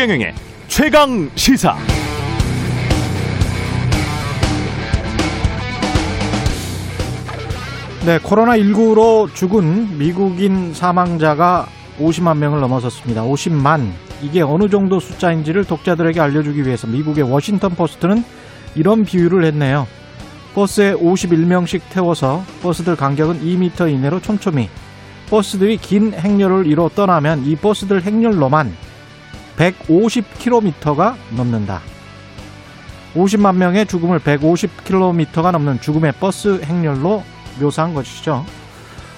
최경영의 최강시사. 네, 코로나19로 죽은 미국인 사망자가 50만 명을 넘어섰습니다. 50만. 이게 어느 정도 숫자인지를 독자들에게 알려주기 위해서 미국의 워싱턴 포스트는 이런 비유를 했네요. 버스에 51명씩 태워서 버스들 간격은 2m 이내로 촘촘히, 버스들이 긴 행렬을 이뤄 떠나면 이 버스들 행렬로만 150km가 넘는다. 50만 명의 죽음을 150km가 넘는 죽음의 버스 행렬로 묘사한 것이죠.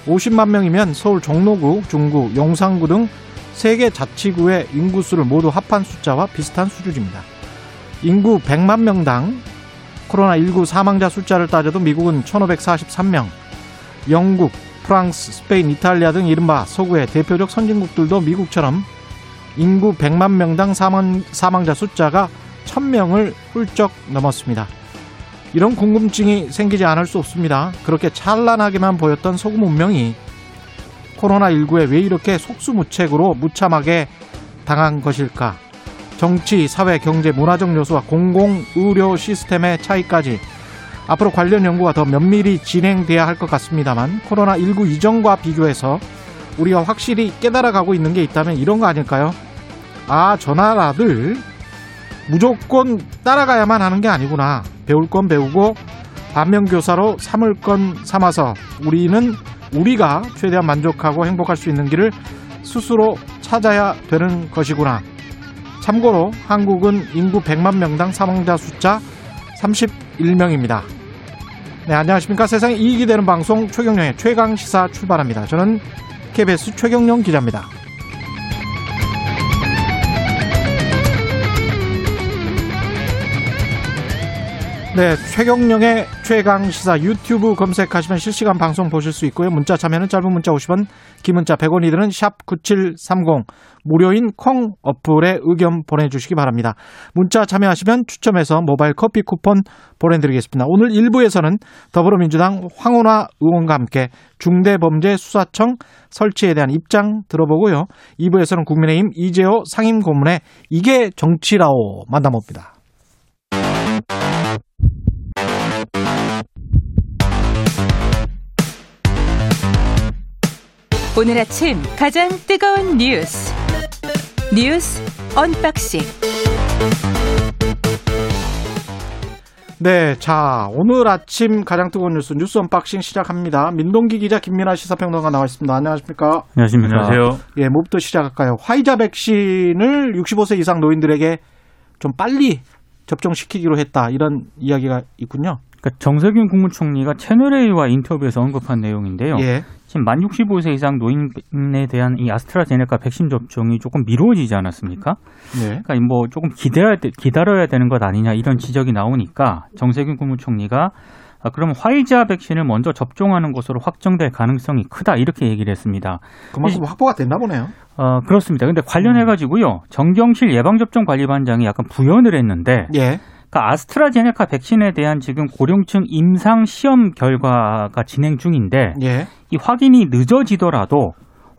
50만 명이면 서울 종로구, 중구, 용산구 등 3개 자치구의 인구수를 모두 합한 숫자와 비슷한 수준입니다. 인구 100만 명당 코로나19 사망자 숫자를 따져도 미국은 1543명, 영국, 프랑스, 스페인, 이탈리아 등 이른바 서구의 대표적 선진국들도 미국처럼 인구 100만 명당 사망자 숫자가 1000명을 훌쩍 넘었습니다. 이런 궁금증이 생기지 않을 수 없습니다. 그렇게 찬란하게만 보였던 소금 운명이 코로나19에 왜 이렇게 속수무책으로 무참하게 당한 것일까? 정치, 사회, 경제, 문화적 요소와 공공의료 시스템의 차이까지 앞으로 관련 연구가 더 면밀히 진행돼야 할 것 같습니다만, 코로나19 이전과 비교해서 우리가 확실히 깨달아가고 있는 게 있다면 이런 거 아닐까요? 아, 저 나라들 무조건 따라가야만 하는 게 아니구나. 배울 건 배우고 반면교사로 삼을 건 삼아서 우리는 우리가 최대한 만족하고 행복할 수 있는 길을 스스로 찾아야 되는 것이구나. 참고로 한국은 인구 100만 명당 사망자 숫자 31명입니다. 네, 안녕하십니까. 세상에 이익이 되는 방송 최경영의 최강시사 출발합니다. 저는 KBS 최경영 기자입니다. 네, 최경영의 최강시사 유튜브 검색하시면 실시간 방송 보실 수 있고요. 문자 참여는 짧은 문자 50원, 긴 문자 100원이 드는 샵 9730, 무료인 콩 어플에 의견 보내주시기 바랍니다. 문자 참여하시면 추첨해서 모바일 커피 쿠폰 보내드리겠습니다. 오늘 1부에서는 더불어민주당 황운하 의원과 함께 중대범죄수사청 설치에 대한 입장 들어보고요. 2부에서는 국민의힘 이재호 상임고문의 이게 정치라오 만나봅니다. 오늘 아침 가장 뜨거운 뉴스 언박싱. 네, 자, 오늘 아침 가장 뜨거운 뉴스 언박싱 시작합니다. 민동기 기자, 김민아 시사평론가 나와 있습니다. 안녕하십니까? 안녕하십니까? 안녕하세요. 예, 뭐부터 시작할까요? 화이자 백신을 65세 이상 노인들에게 좀 빨리 접종시키기로 했다, 이런 이야기가 있군요. 그러니까 정세균 국무총리가 채널A와 인터뷰에서 언급한 내용인데요. 예. 지금 만 65세 이상 노인에 대한 이 아스트라제네카 백신 접종이 조금 미뤄지지 않았습니까? 네. 그러니까 뭐 조금 기다려야 되는 것 아니냐, 이런 지적이 나오니까 정세균 국무총리가 그럼 화이자 백신을 먼저 접종하는 것으로 확정될 가능성이 크다, 이렇게 얘기를 했습니다. 그만큼 확보가 됐나 보네요. 그렇습니다. 그런데 관련해가지고요, 정경실 예방접종관리반장이 약간 부연을 했는데, 예. 그러니까 아스트라제네카 백신에 대한 지금 고령층 임상시험 결과가 진행 중인데, 예. 이 확인이 늦어지더라도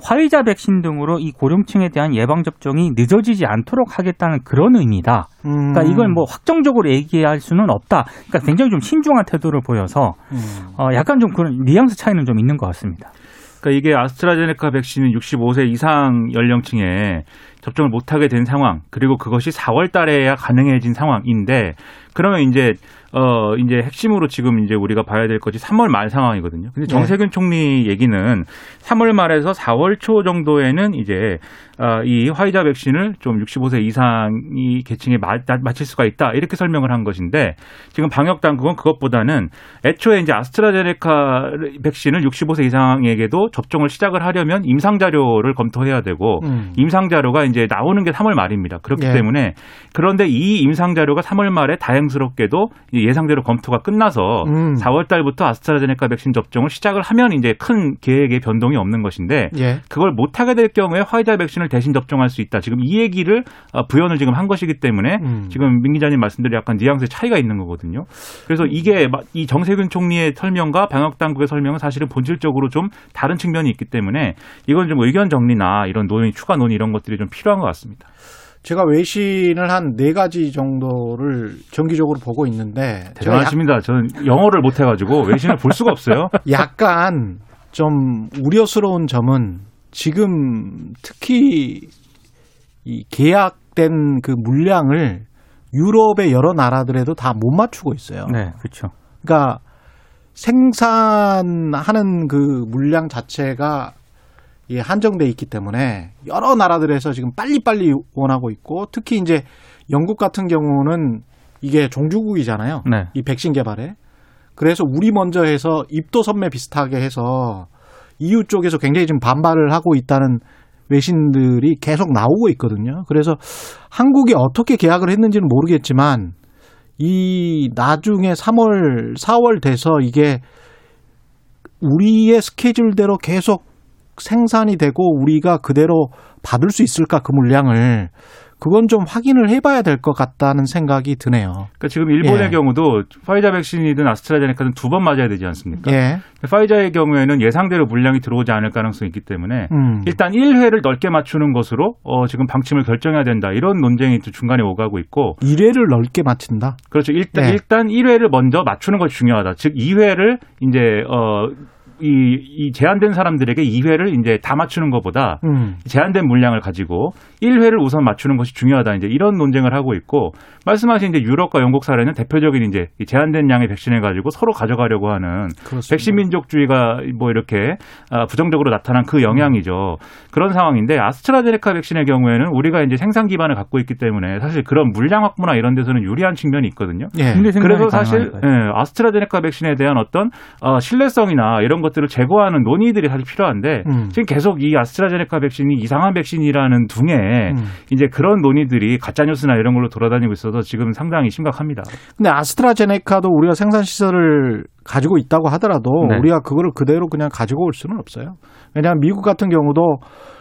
화이자 백신 등으로 이 고령층에 대한 예방접종이 늦어지지 않도록 하겠다는 그런 의미다. 그러니까 이걸 뭐 확정적으로 얘기할 수는 없다. 그러니까 굉장히 좀 신중한 태도를 보여서 약간 좀 그런 뉘앙스 차이는 좀 있는 것 같습니다. 그러니까 이게 아스트라제네카 백신은 65세 이상 연령층에 접종을 못하게 된 상황, 그리고 그것이 4월 달에야 가능해진 상황인데, 그러면 이제 핵심으로 지금 이제 우리가 봐야 될 것이 3월 말 상황이거든요. 근데 정세균 총리 얘기는 3월 말에서 4월 초 정도에는 이제 이 화이자 백신을 좀 65세 이상이 계층에 맞힐 수가 있다, 이렇게 설명을 한 것인데, 지금 방역 당국은 그것보다는 애초에 이제 아스트라제네카 백신을 65세 이상에게도 접종을 시작을 하려면 임상 자료를 검토해야 되고, 임상 자료가 이제 나오는 게 3월 말입니다. 그렇기 때문에, 그런데 이 임상 자료가 3월 말에 다행스럽게도 예상대로 검토가 끝나서 4월 달부터 아스트라제네카 백신 접종을 시작을 하면 이제 큰 계획의 변동이 없는 것인데, 예. 그걸 못하게 될 경우에 화이자 백신을 대신 접종할 수 있다, 지금 이 얘기를 부연을 지금 한 것이기 때문에 지금 민 기자님 말씀대로 약간 뉘앙스의 차이가 있는 거거든요. 그래서 이게 이 정세균 총리의 설명과 방역당국의 설명은 사실은 본질적으로 좀 다른 측면이 있기 때문에 이건 좀 의견 정리나 이런 논의, 추가 논의 이런 것들이 좀 필요한 것 같습니다. 제가 외신을 한 4가지 정도를 정기적으로 보고 있는데. 대단하십니다. 저는 영어를 못해가지고 외신을 볼 수가 없어요. 약간 좀 우려스러운 점은 지금 특히 이 계약된 그 물량을 유럽의 여러 나라들에도 다 못 맞추고 있어요. 네, 그렇죠. 그러니까 생산하는 그 물량 자체가 한정돼 있기 때문에 여러 나라들에서 지금 빨리빨리 원하고 있고, 특히 이제 영국 같은 경우는 이게 종주국이잖아요. 네. 이 백신 개발에. 그래서 우리 먼저 해서 입도 선매 비슷하게 해서 EU 쪽에서 굉장히 지금 반발을 하고 있다는 외신들이 계속 나오고 있거든요. 그래서 한국이 어떻게 계약을 했는지는 모르겠지만 이 나중에 3월, 4월 돼서 이게 우리의 스케줄대로 계속 생산이 되고 우리가 그대로 받을 수 있을까, 그 물량을. 그건 좀 확인을 해봐야 될 것 같다는 생각이 드네요. 그러니까 지금 일본의 경우도 화이자 백신이든 아스트라제네카든 2번 맞아야 되지 않습니까? 화이자의 경우에는 예상대로 물량이 들어오지 않을 가능성이 있기 때문에 일단 1회를 넓게 맞추는 것으로 지금 방침을 결정해야 된다, 이런 논쟁이 또 중간에 오가고 있고. 1회를 넓게 맞춘다? 그렇죠. 일단 1회를 먼저 맞추는 것이 중요하다. 즉 2회를 이제 이 제한된 사람들에게 2회를 이제 다 맞추는 것보다 제한된 물량을 가지고 1회를 우선 맞추는 것이 중요하다, 이제 이런 논쟁을 하고 있고, 말씀하신 이제 유럽과 영국 사례는 대표적인 이제 제한된 양의 백신을 가지고 서로 가져가려고 하는, 그렇습니다, 백신 민족주의가 뭐 이렇게 부정적으로 나타난 그 영향이죠. 그런 상황인데 아스트라제네카 백신의 경우에는 우리가 이제 생산 기반을 갖고 있기 때문에 사실 그런 물량 확보나 이런 데서는 유리한 측면이 있거든요. 예. 그래서 사실 아스트라제네카 백신에 대한 어떤 신뢰성이나 이런 것들을 제고하는 논의들이 사실 필요한데 지금 계속 이 아스트라제네카 백신이 이상한 백신이라는 둥에 이제 그런 논의들이 가짜뉴스나 이런 걸로 돌아다니고 있어서 지금 상당히 심각합니다. 근데 아스트라제네카도 우리가 생산 시설을 가지고 있다고 하더라도 네, 우리가 그거를 그대로 그냥 가지고 올 수는 없어요. 왜냐하면 미국 같은 경우도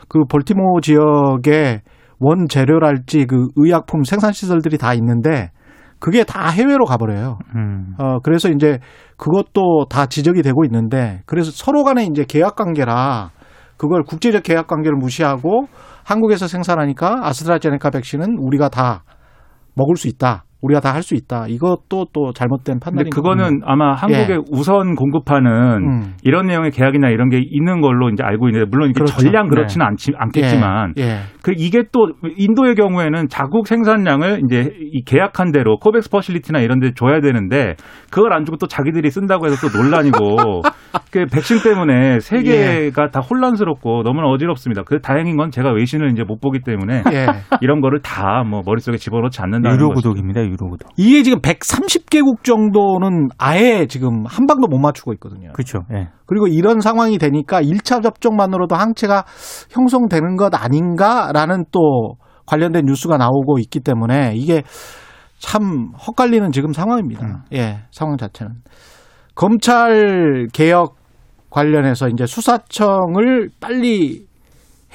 그 볼티모어 지역에 원재료랄지 그 의약품 생산 시설들이 다 있는데 그게 다 해외로 가버려요. 그래서 이제 그것도 다 지적이 되고 있는데, 그래서 서로 간에 이제 계약 관계라 그걸 국제적 계약 관계를 무시하고 한국에서 생산하니까 아스트라제네카 백신은 우리가 다 먹을 수 있다, 우리가 다 할 수 있다, 이것도 또 잘못된 판단인 것 같아요. 그거는 아마 한국에 우선 공급하는 이런 내용의 계약이나 이런 게 있는 걸로 이제 알고 있는데, 물론 이게 그렇죠, 전량 그렇지는 않겠지만 이게 또 인도의 경우에는 자국 생산량을 이제 이 계약한 대로 코백스 퍼실리티나 이런 데 줘야 되는데 그걸 안 주고 또 자기들이 쓴다고 해서 또 논란이고 그 백신 때문에 세계가 다 혼란스럽고 너무나 어지럽습니다. 그 다행인 건 제가 외신을 이제 못 보기 때문에 이런 거를 다 뭐 머릿속에 집어넣지 않는다는 거죠. 유료 구독입니다. 이게 지금 130개국 정도는 아예 지금 한 방도 못 맞추고 있거든요. 그렇죠. 예. 그리고 이런 상황이 되니까 1차 접종만으로도 항체가 형성되는 것 아닌가라는 또 관련된 뉴스가 나오고 있기 때문에 이게 참 헛갈리는 지금 상황입니다. 예, 상황 자체는. 검찰 개혁 관련해서 이제 수사청을 빨리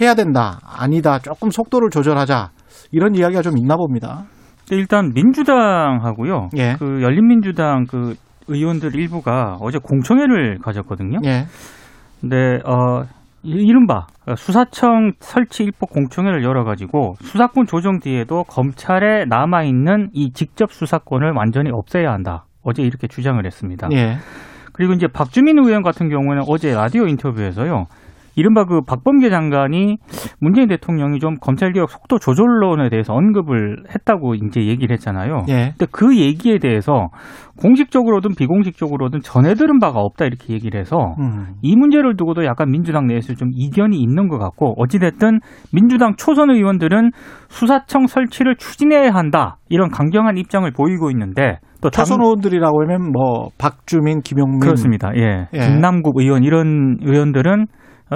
해야 된다, 아니다, 조금 속도를 조절하자, 이런 이야기가 좀 있나 봅니다. 일단 민주당하고요, 그 열린민주당 그 의원들 일부가 어제 공청회를 가졌거든요. 근데 이른바 수사청 설치 입법 공청회를 열어가지고 수사권 조정 뒤에도 검찰에 남아 있는 이 직접 수사권을 완전히 없애야 한다, 어제 이렇게 주장을 했습니다. 그리고 이제 박주민 의원 같은 경우에는 어제 라디오 인터뷰에서요, 이른바 그 박범계 장관이 문재인 대통령이 좀 검찰개혁 속도 조절론에 대해서 언급을 했다고 이제 얘기를 했잖아요. 근데 그 얘기에 대해서 공식적으로든 비공식적으로든 전해 들은 바가 없다, 이렇게 얘기를 해서 이 문제를 두고도 약간 민주당 내에서 좀 이견이 있는 것 같고, 어찌됐든 민주당 초선 의원들은 수사청 설치를 추진해야 한다, 이런 강경한 입장을 보이고 있는데, 또 초선 의원들이라고 하면 뭐 박주민, 김용민, 그렇습니다. 김남국 의원, 이런 의원들은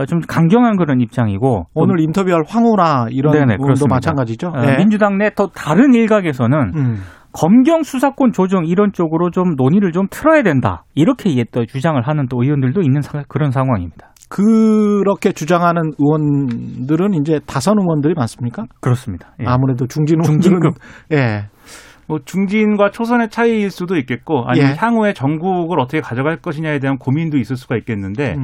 좀 강경한 그런 입장이고, 오늘 인터뷰할 황운하 이런 분도 마찬가지죠. 민주당 내 또 다른 일각에서는 검경 수사권 조정 이런 쪽으로 좀 논의를 좀 틀어야 된다, 이렇게 또 주장을 하는 또 의원들도 있는 그런 상황입니다. 그렇게 주장하는 의원들은 이제 다선 의원들이 많습니까? 그렇습니다. 아무래도 중진 의원들은 뭐 중진과 초선의 차이일 수도 있겠고 아니면 예. 향후에 전국을 어떻게 가져갈 것이냐에 대한 고민도 있을 수가 있겠는데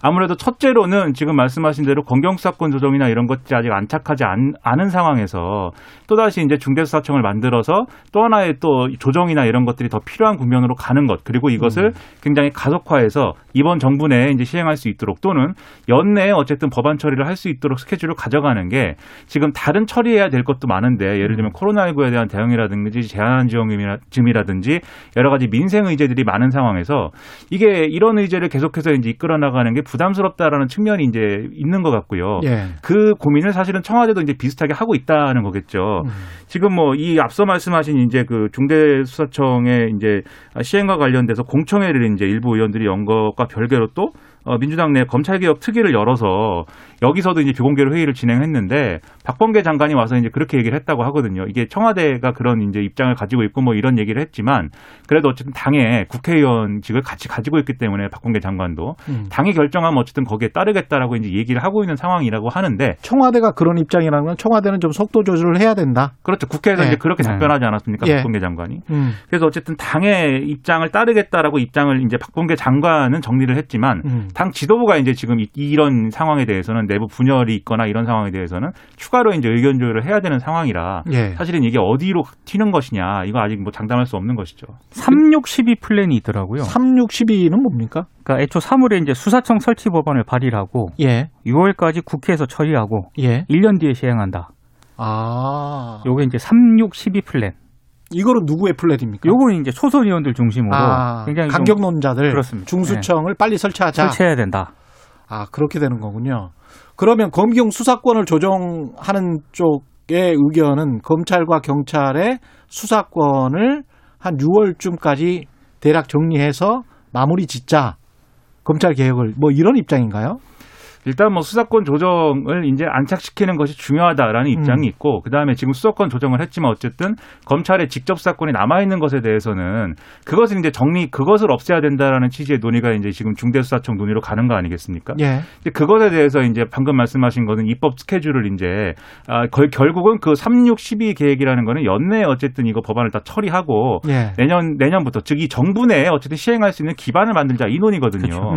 아무래도 첫째로는 지금 말씀하신 대로 검경수사권 조정이나 이런 것들이 아직 안착하지 않은 상황에서 또다시 이제 중대수사청을 만들어서 또 하나의 또 조정이나 이런 것들이 더 필요한 국면으로 가는 것 그리고 이것을 굉장히 가속화해서 이번 정부 내에 이제 시행할 수 있도록 또는 연내에 어쨌든 법안 처리를 할 수 있도록 스케줄을 가져가는 게 지금 다른 처리해야 될 것도 많은데 예를 들면 코로나19에 대한 대응이라든지 제한지역이라든지 여러 가지 민생 의제들이 많은 상황에서 이게 이런 의제를 계속해서 이제 이끌어 나가는 게 부담스럽다라는 측면이 이제 있는 것 같고요. 예. 그 고민을 사실은 청와대도 이제 비슷하게 하고 있다는 거겠죠. 지금 뭐 이 앞서 말씀하신 이제 그 중대수사청의 이제 시행과 관련돼서 공청회를 이제 일부 의원들이 연 것과 별개로 또 민주당 내 검찰개혁 특위를 열어서 여기서도 이제 비공개로 회의를 진행했는데 박범계 장관이 와서 이제 그렇게 얘기를 했다고 하거든요. 이게 청와대가 그런 이제 입장을 가지고 있고 뭐 이런 얘기를 했지만 그래도 어쨌든 당에 국회의원직을 같이 가지고 있기 때문에 박범계 장관도 당이 결정하면 어쨌든 거기에 따르겠다라고 이제 얘기를 하고 있는 상황이라고 하는데 청와대가 그런 입장이라는 건 청와대는 좀 속도 조절을 해야 된다. 그렇죠. 국회에서 네. 이제 그렇게 답변하지 않았습니까? 네. 박범계 장관이. 그래서 어쨌든 당의 입장을 따르겠다라고 입장을 이제 박범계 장관은 정리를 했지만 당 지도부가 이제 지금 이런 상황에 대해서는 내부 분열이 있거나 이런 상황에 대해서는 추가로 이제 의견 조율을 해야 되는 상황이라 예. 사실은 이게 어디로 튀는 것이냐 이거 아직 뭐 장담할 수 없는 것이죠. 362 플랜이 있더라고요. 362는 뭡니까? 그러니까 애초 3월에 이제 수사청 설치 법안을 발의를 하고 예. 6월까지 국회에서 처리하고 예. 1년 뒤에 시행한다. 아. 요게 이제 362 플랜. 이거는 누구의 플랜입니까? 요거는 이제 초선 의원들 중심으로 굉장히 강경론자들 그렇습니다. 중수청을 네. 빨리 설치하자. 설치해야 된다. 아, 그렇게 되는 거군요. 그러면 검경 수사권을 조정하는 쪽의 의견은 검찰과 경찰의 수사권을 한 6월쯤까지 대략 정리해서 마무리 짓자. 검찰 개혁을 뭐 이런 입장인가요? 일단 뭐 수사권 조정을 이제 안착시키는 것이 중요하다라는 입장이 있고 그다음에 지금 수사권 조정을 했지만 어쨌든 검찰의 직접 수사권이 남아 있는 것에 대해서는 그것을 이제 그것을 없애야 된다라는 취지의 논의가 이제 지금 중대수사청 논의로 가는 거 아니겠습니까? 예. 근데 그것에 대해서 이제 방금 말씀하신 거는 입법 스케줄을 이제 결국은 그 362 계획이라는 거는 연내에 어쨌든 이거 법안을 다 처리하고 예. 내년부터 즉 이 정부 내에 어쨌든 시행할 수 있는 기반을 만들자 이 논의거든요.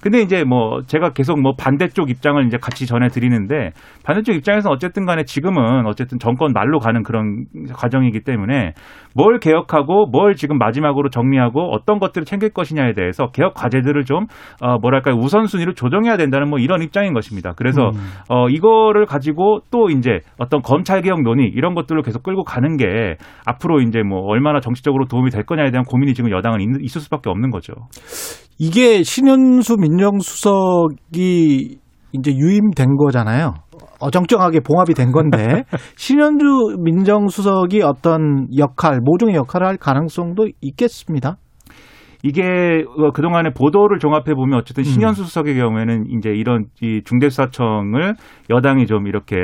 근데 이제 뭐 제가 계속 뭐 반대쪽 입장을 이제 같이 전해드리는데 반대쪽 입장에서는 어쨌든 간에 지금은 어쨌든 정권 말로 가는 그런 과정이기 때문에 뭘 개혁하고 뭘 지금 마지막으로 정리하고 어떤 것들을 챙길 것이냐에 대해서 개혁 과제들을 좀 우선순위를 조정해야 된다는 뭐 이런 입장인 것입니다. 그래서 이거를 가지고 또 이제 어떤 검찰개혁 논의 이런 것들로 계속 끌고 가는 게 앞으로 이제 뭐 얼마나 정치적으로 도움이 될 거냐에 대한 고민이 지금 여당은 있을 수밖에 없는 거죠. 이게 신현수 민정수석이 이제 유임된 거잖아요. 어정쩡하게 봉합이 된 건데 신현수 민정수석이 어떤 모종의 역할을 할 가능성도 있겠습니다. 이게 그동안의 보도를 종합해보면 어쨌든 신현수 수석의 경우에는 이제 이런 이 중대수사청을 여당이 좀 이렇게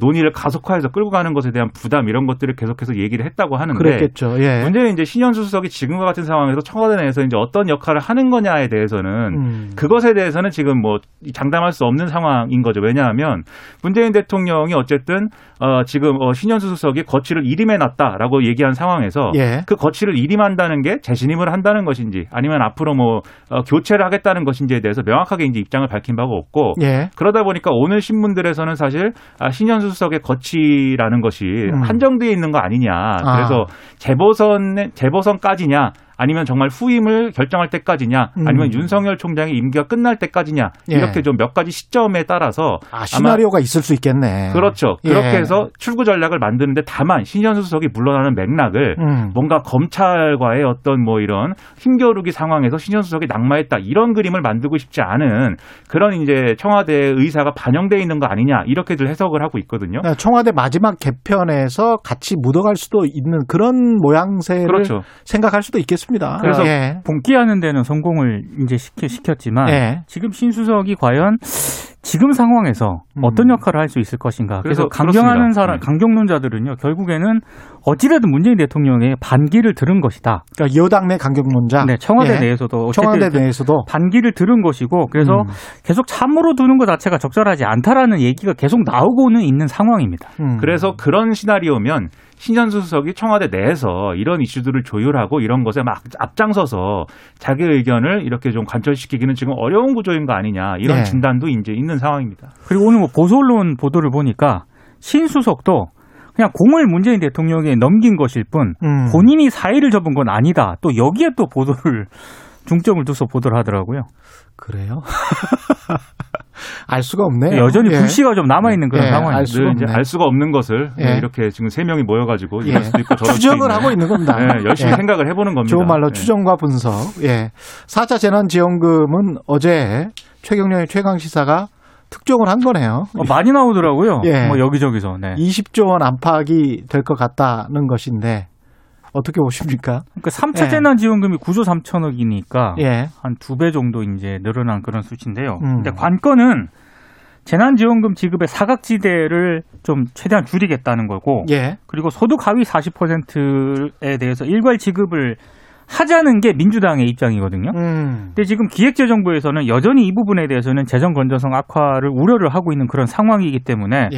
논의를 가속화해서 끌고 가는 것에 대한 부담 이런 것들을 계속해서 얘기를 했다고 하는데. 그랬겠죠. 예. 문제는 이제 신현수 수석이 지금과 같은 상황에서 청와대 내에서 이제 어떤 역할을 하는 거냐에 대해서는 그것에 대해서는 지금 뭐 장담할 수 없는 상황인 거죠. 왜냐하면 문재인 대통령이 어쨌든 지금 신현수 수석이 거취를 일임해놨다라고 얘기한 상황에서 예. 그 거취를 일임한다는 게 재신임을 한다는 것인지 아니면 앞으로 뭐 교체를 하겠다는 것인지에 대해서 명확하게 이제 입장을 밝힌 바가 없고 예. 그러다 보니까 오늘 신문들에서는 사실 신현수 수석의 거취라는 것이 한정돼 있는 거 아니냐 그래서 재보선까지냐 아니면 정말 후임을 결정할 때까지냐 아니면 윤석열 총장의 임기가 끝날 때까지냐 이렇게 예. 좀 몇 가지 시점에 따라서 시나리오가 있을 수 있겠네. 그렇죠. 그렇게 예. 해서 출구 전략을 만드는데 다만 신현수 수석이 물러나는 맥락을 뭔가 검찰과의 어떤 뭐 이런 힘겨루기 상황에서 신현수 수석이 낙마했다 이런 그림을 만들고 싶지 않은 그런 이제 청와대의 의사가 반영되어 있는 거 아니냐 이렇게들 해석을 하고 있거든요. 그러니까 청와대 마지막 개편에서 같이 묻어갈 수도 있는 그런 모양새를 그렇죠. 생각할 수도 있겠습니다. 그래서 예. 복귀하는 데는 성공을 이제 시켰지만 예. 지금 신수석이 과연 지금 상황에서 어떤 역할을 할 수 있을 것인가. 그래서 강경하는 사람, 강경론자들은요, 결국에는 어찌라도 문재인 대통령의 반기를 들은 것이다. 그러니까 여당 내 강경론자. 네, 청와대 내에서도. 청와대 내에서도. 반기를 들은 것이고, 그래서 계속 참으로 두는 것 자체가 적절하지 않다라는 얘기가 계속 나오고는 있는 상황입니다. 그래서 그런 시나리오면 신현수 수석이 청와대 내에서 이런 이슈들을 조율하고 이런 것에 막 앞장서서 자기 의견을 이렇게 좀 관철시키기는 지금 어려운 구조인 거 아니냐, 이런 진단도 이제 있는 상황입니다. 그리고 오늘 뭐 보수 언론 보도를 보니까 신 수석도 그냥 공을 문재인 대통령에게 넘긴 것일 뿐 본인이 사의를 접은 건 아니다. 또 여기에 또 보도를 중점을 둬서 보도를 하더라고요. 그래요? 알 수가 없네. 여전히 불씨가 좀 남아있는 그런 상황인데 알 수가 없는 것을 이렇게 지금 세 명이 모여가지고 이럴 수도 있고 저럴 수도 있고 추정을 하고 있는 겁니다. 열심히 생각을 해보는 겁니다. 좋은 말로 추정과 분석. 4차 재난지원금은 어제 최경련의 최강시사가 특종을 한 거네요. 많이 나오더라고요. 뭐 여기저기서. 20조 원 안팎이 될 것 같다는 것인데 어떻게 보십니까? 그러니까 3차 재난지원금이 9조 3천억이니까 한 2배 정도 이제 늘어난 그런 수치인데요. 근데 관건은 재난지원금 지급의 사각지대를 좀 최대한 줄이겠다는 거고, 그리고 소득 하위 40%에 대해서 일괄 지급을 하자는 게 민주당의 입장이거든요. 근데 지금 기획재정부에서는 여전히 이 부분에 대해서는 재정 건전성 악화를 우려를 하고 있는 그런 상황이기 때문에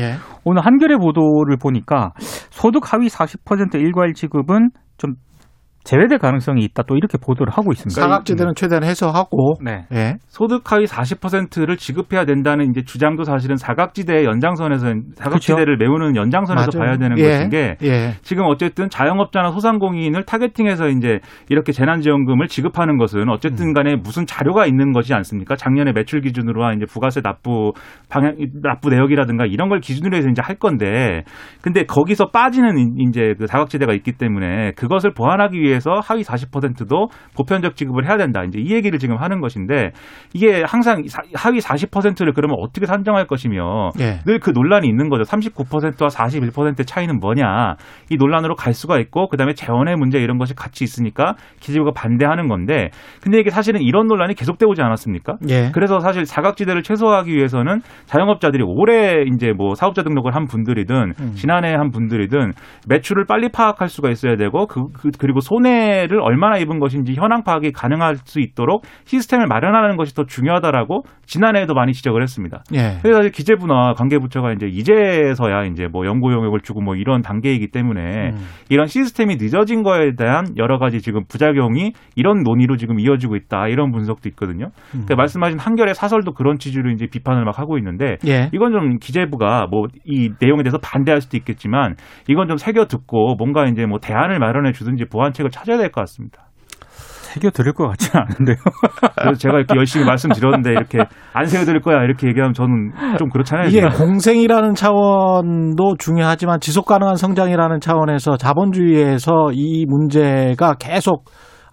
오늘 한겨레 보도를 보니까 소득 하위 40% 일괄 지급은 좀 제외될 가능성이 있다. 또 이렇게 보도를 하고 있습니다. 사각지대는 최대한 해소하고 소득 하위 40%를 지급해야 된다는 이제 주장도 사실은 사각지대의 연장선에서 사각지대를 메우는 연장선에서 봐야 되는 것인 게 지금 어쨌든 자영업자나 소상공인을 타겟팅해서 이제 이렇게 재난지원금을 지급하는 것은 어쨌든 간에 무슨 자료가 있는 것이 않습니까? 작년에 매출 기준으로 한 이제 부가세 납부 내역이라든가 이런 걸 기준으로 해서 이제 할 건데, 근데 거기서 빠지는 이제 그 사각지대가 있기 때문에 그것을 보완하기 위해 그래서 하위 40%도 보편적 지급을 해야 된다. 이제 이 얘기를 지금 하는 것인데, 이게 항상 하위 40%를 그러면 어떻게 산정할 것이며 늘 그 논란이 있는 거죠. 39%와 41%의 차이는 뭐냐. 이 논란으로 갈 수가 있고, 그다음에 재원의 문제 이런 것이 같이 있으니까 기재부가 반대하는 건데, 근데 이게 사실은 이런 논란이 계속되지 않았습니까? 그래서 사실 사각지대를 최소화하기 위해서는 자영업자들이 올해 이제 뭐 사업자 등록을 한 분들이든 지난해 한 분들이든 매출을 빨리 파악할 수가 있어야 되고, 그리고 손해를 얼마나 입은 것인지 현황 파악이 가능할 수 있도록 시스템을 마련하는 것이 더 중요하다라고 지난해에도 많이 지적을 했습니다. 그래서 사실 기재부나 관계부처가 이제서야 이제 뭐 연구 용역을 주고 뭐 이런 단계이기 때문에 이런 시스템이 늦어진 거에 대한 여러 가지 지금 부작용이 이런 논의로 지금 이어지고 있다, 이런 분석도 있거든요. 그러니까 말씀하신 한겨레 사설도 그런 취지로 이제 비판을 막 하고 있는데 이건 좀 기재부가 뭐 이 내용에 대해서 반대할 수도 있겠지만 이건 좀 새겨 듣고 뭔가 이제 뭐 대안을 마련해 주든지 보완책을 찾아야 될 것 같습니다. 새겨드릴 것 같지는 않은데요. 그래서 제가 이렇게 열심히 말씀드렸는데 이렇게 안 새겨드릴 거야 이렇게 얘기하면 저는 좀 그렇잖아요. 이게 공생이라는 차원도 중요하지만 지속가능한 성장이라는 차원에서 자본주의에서 이 문제가 계속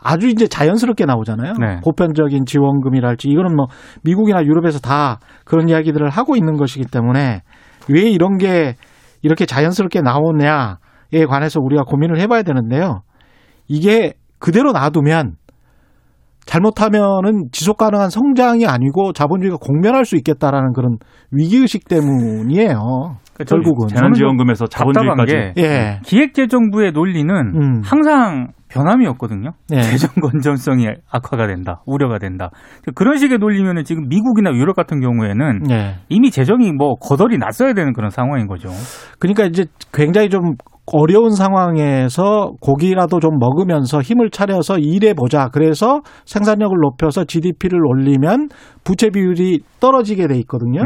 아주 이제 자연스럽게 나오잖아요. 보편적인 지원금이랄지 이거는 뭐 미국이나 유럽에서 다 그런 이야기들을 하고 있는 것이기 때문에 왜 이런 게 이렇게 자연스럽게 나오냐에 관해서 우리가 고민을 해봐야 되는데요. 이게 그대로 놔두면 잘못하면은 지속가능한 성장이 아니고 자본주의가 공멸할 수 있겠다라는 그런 위기의식 때문이에요. 결국은 재난지원금에서 자본주의까지. 기획재정부의 논리는 항상 변함이었거든요. 재정 건전성이 악화가 된다, 우려가 된다. 그런 식의 논리면은 지금 미국이나 유럽 같은 경우에는 이미 재정이 뭐 거덜이 났어야 되는 그런 상황인 거죠. 그러니까 이제 굉장히 좀 어려운 상황에서 고기라도 좀 먹으면서 힘을 차려서 일해보자. 그래서 생산력을 높여서 GDP를 올리면 부채 비율이 떨어지게 돼 있거든요.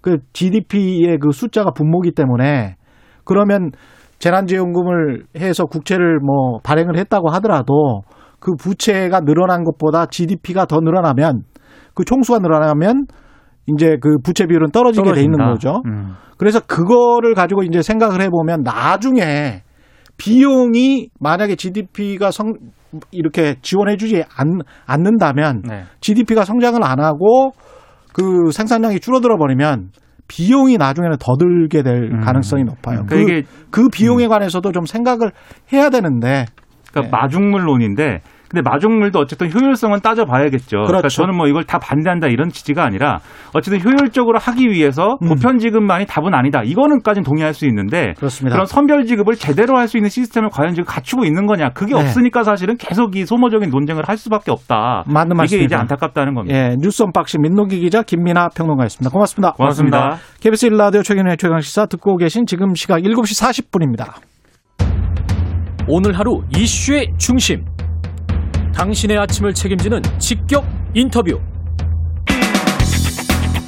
그 GDP의 그 숫자가 분모기 때문에 그러면 재난지원금을 해서 국채를 뭐 발행을 했다고 하더라도 그 부채가 늘어난 것보다 GDP가 더 늘어나면 그 총수가 늘어나면 이제 그 부채 비율은 떨어지게 돼 있는 거죠. 그래서 그거를 가지고 이제 생각을 해보면 나중에 비용이 만약에 GDP가 이렇게 지원해주지 않는다면 GDP가 성장을 안 하고 그 생산량이 줄어들어 버리면 비용이 나중에는 더 들게 될 가능성이 높아요. 그 비용에 관해서도 좀 생각을 해야 되는데. 그러니까 마중물론인데 근데 마중물도 어쨌든 효율성은 따져봐야겠죠. 그렇죠. 그러니까 저는 뭐 이걸 다 반대한다 이런 취지가 아니라 어쨌든 효율적으로 하기 위해서 보편지급만이 답은 아니다. 이거는까지는 동의할 수 있는데 그렇습니다. 그런 선별지급을 제대로 할 수 있는 시스템을 과연 지금 갖추고 있는 거냐. 그게 네. 없으니까 사실은 계속 이 소모적인 논쟁을 할 수밖에 없다. 맞는 말씀입니다. 이게 이제 안타깝다는 겁니다. 예, 뉴스 언박싱 민동기 기자 김민아 평론가였습니다. 고맙습니다. 고맙습니다. KBS 1라디오 최경영의 최강시사 듣고 계신 지금 시각 7시 40분입니다. 오늘 하루 이슈의 중심. 당신의 아침을 책임지는 직격 인터뷰.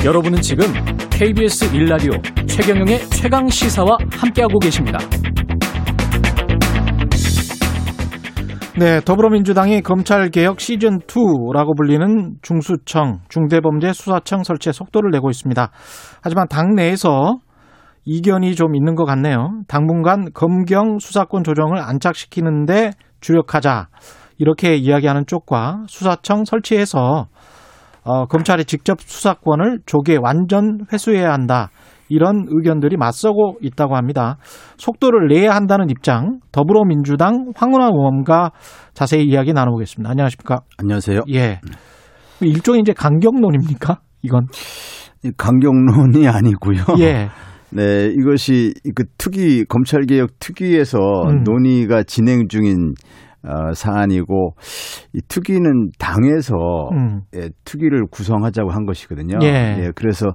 여러분은 지금 KBS 1라디오 최경영의 최강시사와 함께하고 계십니다. 네, 더불어민주당이 검찰개혁 시즌2라고 불리는 중수청, 중대범죄수사청 설치에 속도를 내고 있습니다. 하지만 당내에서 이견이 좀 있는 것 같네요. 당분간 검경 수사권 조정을 안착시키는데 주력하자. 이렇게 이야기하는 쪽과 수사청 설치해서 검찰이 직접 수사권을 조기에 완전 회수해야 한다. 이런 의견들이 맞서고 있다고 합니다. 속도를 내야 한다는 입장, 더불어민주당 황운하 의원과 자세히 이야기 나눠보겠습니다. 안녕하십니까? 안녕하세요. 예. 일종의 이제 강경론입니까? 이건? 강경론이 아니고요. 예. 네, 이것이 그 특위, 검찰개혁 특위에서 논의가 진행 중인 사안이고, 이 특위는 당에서 예, 특위를 구성하자고 한 것이거든요. 예. 예, 그래서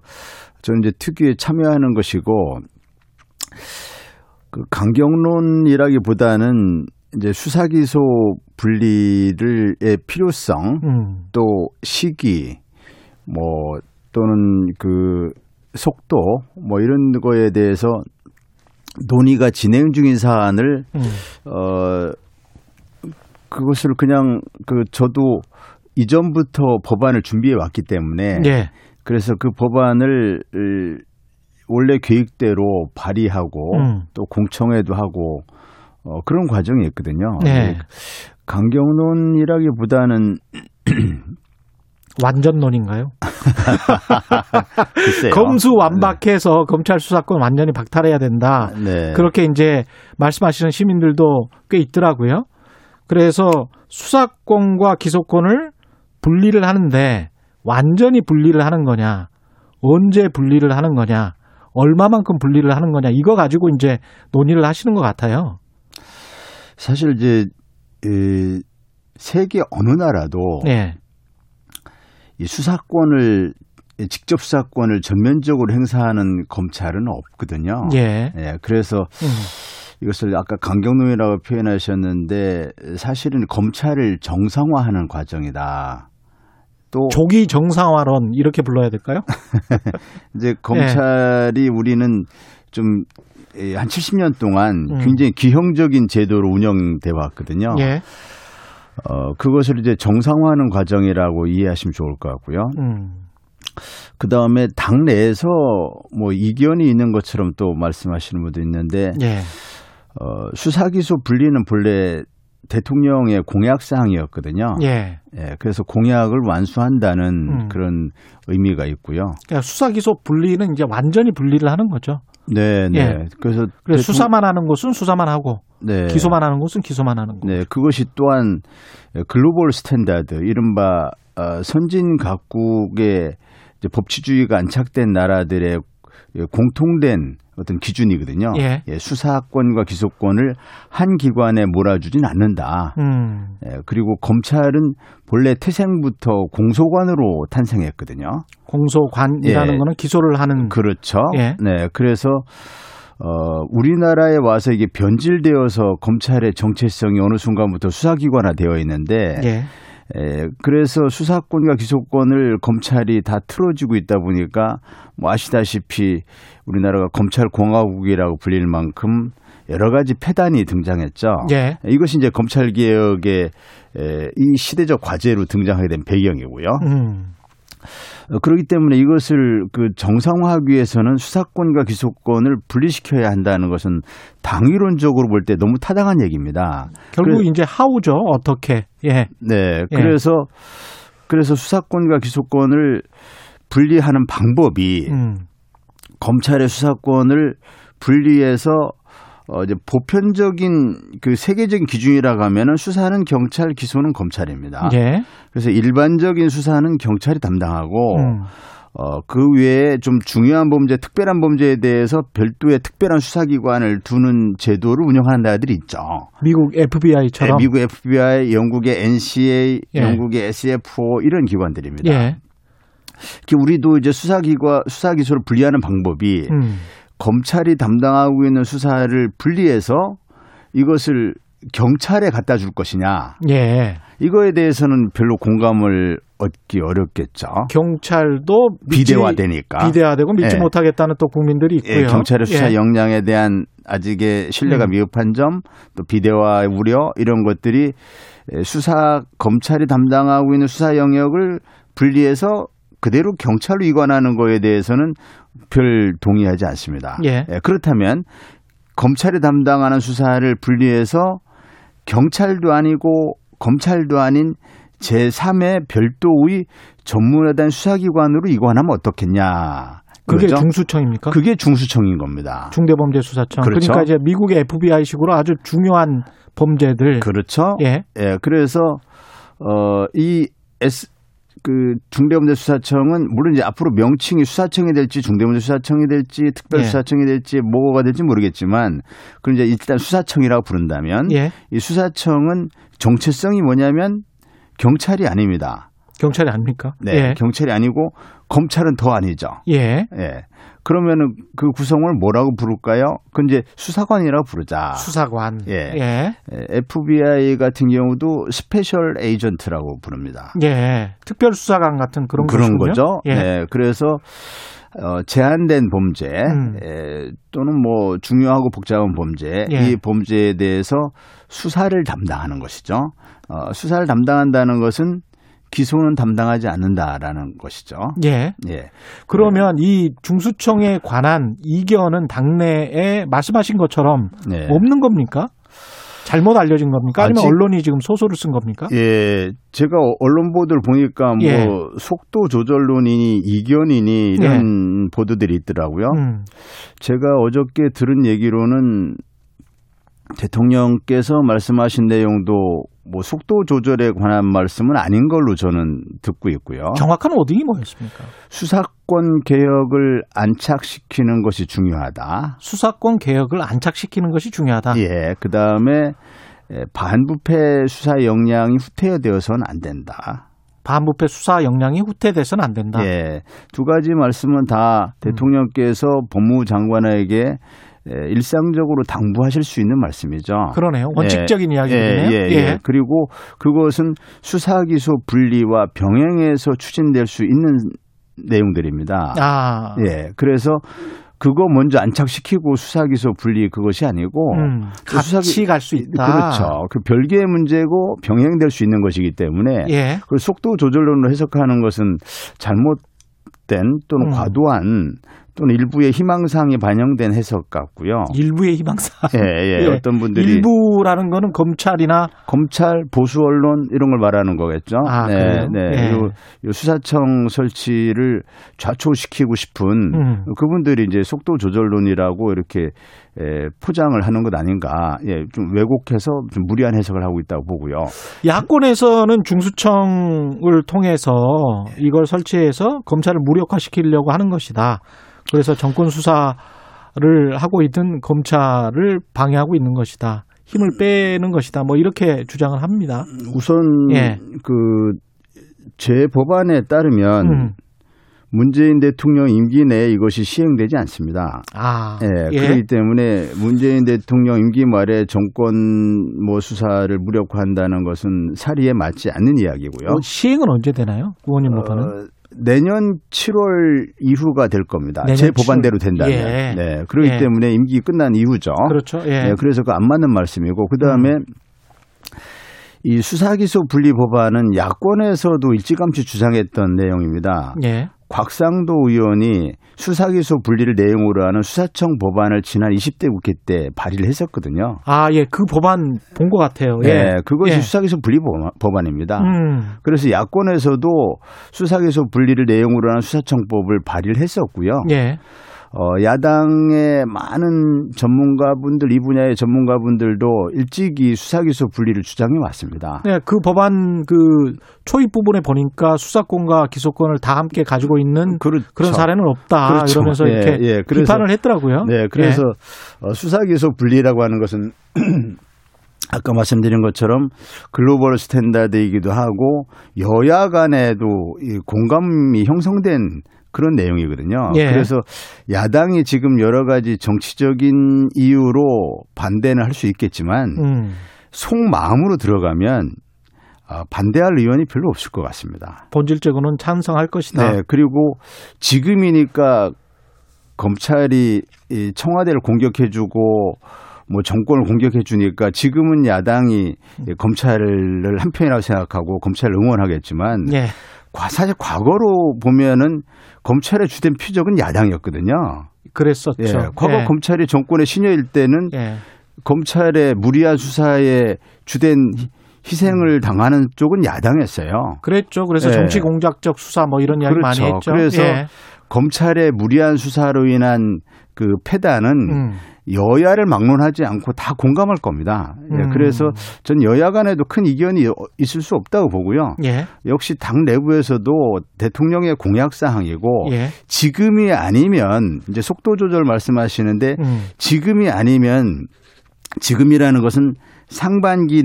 저는 이제 특위에 참여하는 것이고, 그 강경론이라기보다는 이제 수사기소 분리를의 필요성, 또 시기, 뭐 또는 그 속도, 뭐 이런 거에 대해서 논의가 진행 중인 사안을 그것을 그냥 그 저도 이전부터 법안을 준비해 왔기 때문에 네. 그래서 그 법안을 원래 계획대로 발의하고 또 공청회도 하고 그런 과정이었거든요. 네. 강경론이라기보다는 완전론인가요? 검수완박해서 네. 검찰 수사권 완전히 박탈해야 된다. 네. 그렇게 이제 말씀하시는 시민들도 꽤 있더라고요. 그래서 수사권과 기소권을 분리를 하는데 완전히 분리를 하는 거냐, 언제 분리를 하는 거냐, 얼마만큼 분리를 하는 거냐, 이거 가지고 이제 논의를 하시는 것 같아요. 사실 이제 세계 어느 나라도 네. 이 수사권을 직접 수사권을 전면적으로 행사하는 검찰은 없거든요. 예. 예, 그래서 이것을 아까 강경론이라고 표현하셨는데 사실은 검찰을 정상화하는 과정이다. 또 조기 정상화론 이렇게 불러야 될까요? 이제 검찰이 예. 우리는 좀 한 70년 동안 굉장히 기형적인 제도로 운영돼 왔거든요. 예. 그것을 이제 정상화하는 과정이라고 이해하시면 좋을 것 같고요. 그 다음에 당내에서 뭐 이견이 있는 것처럼 또 말씀하시는 분도 있는데 예. 수사기소 분리는 본래 대통령의 공약 사항이었거든요. 예. 예. 그래서 공약을 완수한다는 그런 의미가 있고요. 그러니까 수사기소 분리는 이제 완전히 분리를 하는 거죠. 네, 네. 예. 그래서 수사만 하는 곳은 수사만 하고, 네. 기소만 하는 곳은 기소만 하는 곳. 네, 그것이 또한 글로벌 스탠다드, 이른바 선진 각국의 이제 법치주의가 안착된 나라들의 공통된 어떤 기준이거든요. 예. 예, 수사권과 기소권을 한 기관에 몰아주진 않는다. 예, 그리고 검찰은 본래 태생부터 공소관으로 탄생했거든요. 공소관이라는 예. 거는 기소를 하는. 그렇죠. 예. 네, 그래서 우리나라에 와서 이게 변질되어서 검찰의 정체성이 어느 순간부터 수사기관화 되어 있는데 예. 예, 그래서 수사권과 기소권을 검찰이 다 틀어지고 있다 보니까 뭐 아시다시피 우리나라가 검찰공화국이라고 불릴 만큼 여러 가지 폐단이 등장했죠. 예. 이것이 이제 검찰개혁의 이 시대적 과제로 등장하게 된 배경이고요. 그렇기 때문에 이것을 그 정상화하기 위해서는 수사권과 기소권을 분리시켜야 한다는 것은 당위론적으로 볼 때 너무 타당한 얘기입니다. 결국 이제 하우죠. 어떻게? 예. 네. 그래서 수사권과 기소권을 분리하는 방법이 검찰의 수사권을 분리해서 이제 보편적인 그 세계적인 기준이라고 하면은 수사는 경찰, 기소는 검찰입니다. 예. 그래서 일반적인 수사는 경찰이 담당하고 그 외에 좀 중요한 범죄, 특별한 범죄에 대해서 별도의 특별한 수사기관을 두는 제도를 운영하는 나라들이 있죠. 미국 FBI처럼. 네, 미국 FBI, 영국의 NCA, 예. 영국의 SFO 이런 기관들입니다. 예. 우리도 이제 수사기소를 분리하는 방법이 검찰이 담당하고 있는 수사를 분리해서 이것을 경찰에 갖다 줄 것이냐. 예. 이거에 대해서는 별로 공감을 얻기 어렵겠죠. 경찰도 비대화되니까. 비대화되고 믿지 예. 못하겠다는 또 국민들이 있고요. 예. 경찰의 수사 예. 역량에 대한 아직의 신뢰가 미흡한 점, 또 비대화의 우려 이런 것들이 검찰이 담당하고 있는 수사 영역을 분리해서 그대로 경찰로 이관하는 거에 대해서는 별 동의하지 않습니다. 예. 예. 그렇다면 검찰이 담당하는 수사를 분리해서 경찰도 아니고 검찰도 아닌 제3의 별도의 전문에 대한 수사기관으로 이관하면 어떻겠냐. 그게 그렇죠? 중수청입니까? 그게 중수청인 겁니다. 중대범죄수사청. 그렇죠? 그러니까 이제 미국의 FBI식으로 아주 중요한 범죄들. 그렇죠. 예. 예. 그래서 그 중대범죄수사청은 물론 이제 앞으로 명칭이 수사청이 될지 중대범죄수사청이 될지 특별수사청이 될지 뭐가 될지 모르겠지만 그럼 이제 일단 수사청이라고 부른다면 예. 이 수사청은 정체성이 뭐냐면 경찰이 아닙니다. 경찰이 아닙니까? 네, 예. 경찰이 아니고 검찰은 더 아니죠. 예. 예. 그러면은 그 구성을 뭐라고 부를까요? 그 이제 수사관이라고 부르자. 수사관. 예. 예. FBI 같은 경우도 스페셜 에이전트라고 부릅니다. 예. 특별 수사관 같은 그런 거죠. 예. 예. 그래서 제한된 범죄 예. 또는 뭐 중요하고 복잡한 범죄 예. 이 범죄에 대해서 수사를 담당하는 것이죠. 수사를 담당한다는 것은 기소는 담당하지 않는다라는 것이죠. 예. 예. 그러면 이 중수청에 관한 이견은 당내에 말씀하신 것처럼 예. 없는 겁니까? 잘못 알려진 겁니까? 아니면 언론이 지금 소설을 쓴 겁니까? 예. 제가 언론 보도를 보니까 뭐 예. 속도 조절론이니 이견이니 이런 예. 보도들이 있더라고요. 제가 어저께 들은 얘기로는 대통령께서 말씀하신 내용도 뭐 속도 조절에 관한 말씀은 아닌 걸로 저는 듣고 있고요. 정확한 워딩이 뭐였습니까? 수사권 개혁을 안착시키는 것이 중요하다. 수사권 개혁을 안착시키는 것이 중요하다. 예, 그다음에 반부패 수사 역량이 후퇴되어서는 안 된다. 반부패 수사 역량이 후퇴돼서는 안 된다. 예, 두 가지 말씀은 다 대통령께서 법무부 장관에게 일상적으로 당부하실 수 있는 말씀이죠. 그러네요. 원칙적인 예, 이야기이네요. 예, 예, 예. 그리고 그것은 수사기소 분리와 병행해서 추진될 수 있는 내용들입니다. 아. 예. 그래서 그거 먼저 안착시키고 수사기소 분리 그것이 아니고 같이 갈 수 있다. 그렇죠. 그 별개의 문제고 병행될 수 있는 것이기 때문에 예. 그 속도 조절론으로 해석하는 것은 잘못된 또는 과도한 또는 일부의 희망사항이 반영된 해석 같고요. 일부의 희망사항. 예, 예. 예. 어떤 분들이. 일부라는 거는 검찰, 보수 언론 이런 걸 말하는 거겠죠. 아, 네. 네. 예. 수사청 설치를 좌초시키고 싶은 그분들이 이제 속도 조절론이라고 이렇게 포장을 하는 것 아닌가. 예, 좀 왜곡해서 좀 무리한 해석을 하고 있다고 보고요. 야권에서는 중수청을 통해서 이걸 설치해서 검찰을 무력화시키려고 하는 것이다. 그래서 정권 수사를 하고 있던 검찰을 방해하고 있는 것이다. 힘을 빼는 것이다. 뭐 이렇게 주장을 합니다. 우선 예. 그 제 법안에 따르면 문재인 대통령 임기 내에 이것이 시행되지 않습니다. 아, 예, 예. 그렇기 때문에 문재인 대통령 임기 말에 정권 뭐 수사를 무력화한다는 것은 사리에 맞지 않는 이야기고요. 시행은 언제 되나요? 의원님 법안은? 내년 7월 이후가 될 겁니다. 제 법안대로 된다면. 예. 네. 그렇기 예. 때문에 임기 끝난 이후죠. 그렇죠. 예. 네, 그래서 그 안 맞는 말씀이고 그다음에 이 수사기소 분리 법안은 야권에서도 일찌감치 주장했던 내용입니다. 예. 곽상도 의원이 수사기소 분리를 내용으로 하는 수사청 법안을 지난 20대 국회 때 발의를 했었거든요. 아, 예. 그 법안 본 것 같아요. 예. 예. 그것이 예. 수사기소 분리 법안입니다. 그래서 야권에서도 수사기소 분리를 내용으로 하는 수사청법을 발의를 했었고요. 예. 야당의 많은 전문가분들, 이 분야의 전문가분들도 일찍이 수사기소 분리를 주장해 왔습니다. 네, 그 법안 그 초입 부분에 보니까 수사권과 기소권을 다 함께 가지고 있는 그런 사례는 없다. 그렇죠. 이러면서 이렇게 그래서, 비판을 했더라고요. 네, 그래서 수사기소 분리라고 하는 것은 아까 말씀드린 것처럼 글로벌 스탠다드이기도 하고 여야 간에도 공감이 형성된 그런 내용이거든요. 예. 그래서 야당이 지금 여러 가지 정치적인 이유로 반대는 할 수 있겠지만 속마음으로 들어가면 반대할 의원이 별로 없을 것 같습니다. 본질적으로는 찬성할 것이다. 네, 그리고 지금이니까 검찰이 청와대를 공격해주고 뭐 정권을 공격해 주니까 지금은 야당이 검찰을 한 편이라고 생각하고 검찰을 응원하겠지만 예. 사실 과거로 보면은 검찰의 주된 표적은 야당이었거든요. 그랬었죠. 예. 과거 검찰이 정권의 신여일 때는 검찰의 무리한 수사에 주된 희생을 당하는 쪽은 야당이었어요. 그랬죠. 그래서 정치 공작적 수사 뭐 이런 이야기 그렇죠. 많이 했죠. 그래서 검찰의 무리한 수사로 인한 그 폐단은 여야를 막론하지 않고 다 공감할 겁니다. 그래서 전 여야 간에도 큰 이견이 있을 수 없다고 보고요. 역시 당 내부에서도 대통령의 공약 사항이고 지금이 아니면 이제 속도 조절 말씀하시는데 지금이 아니면 지금이라는 것은 상반기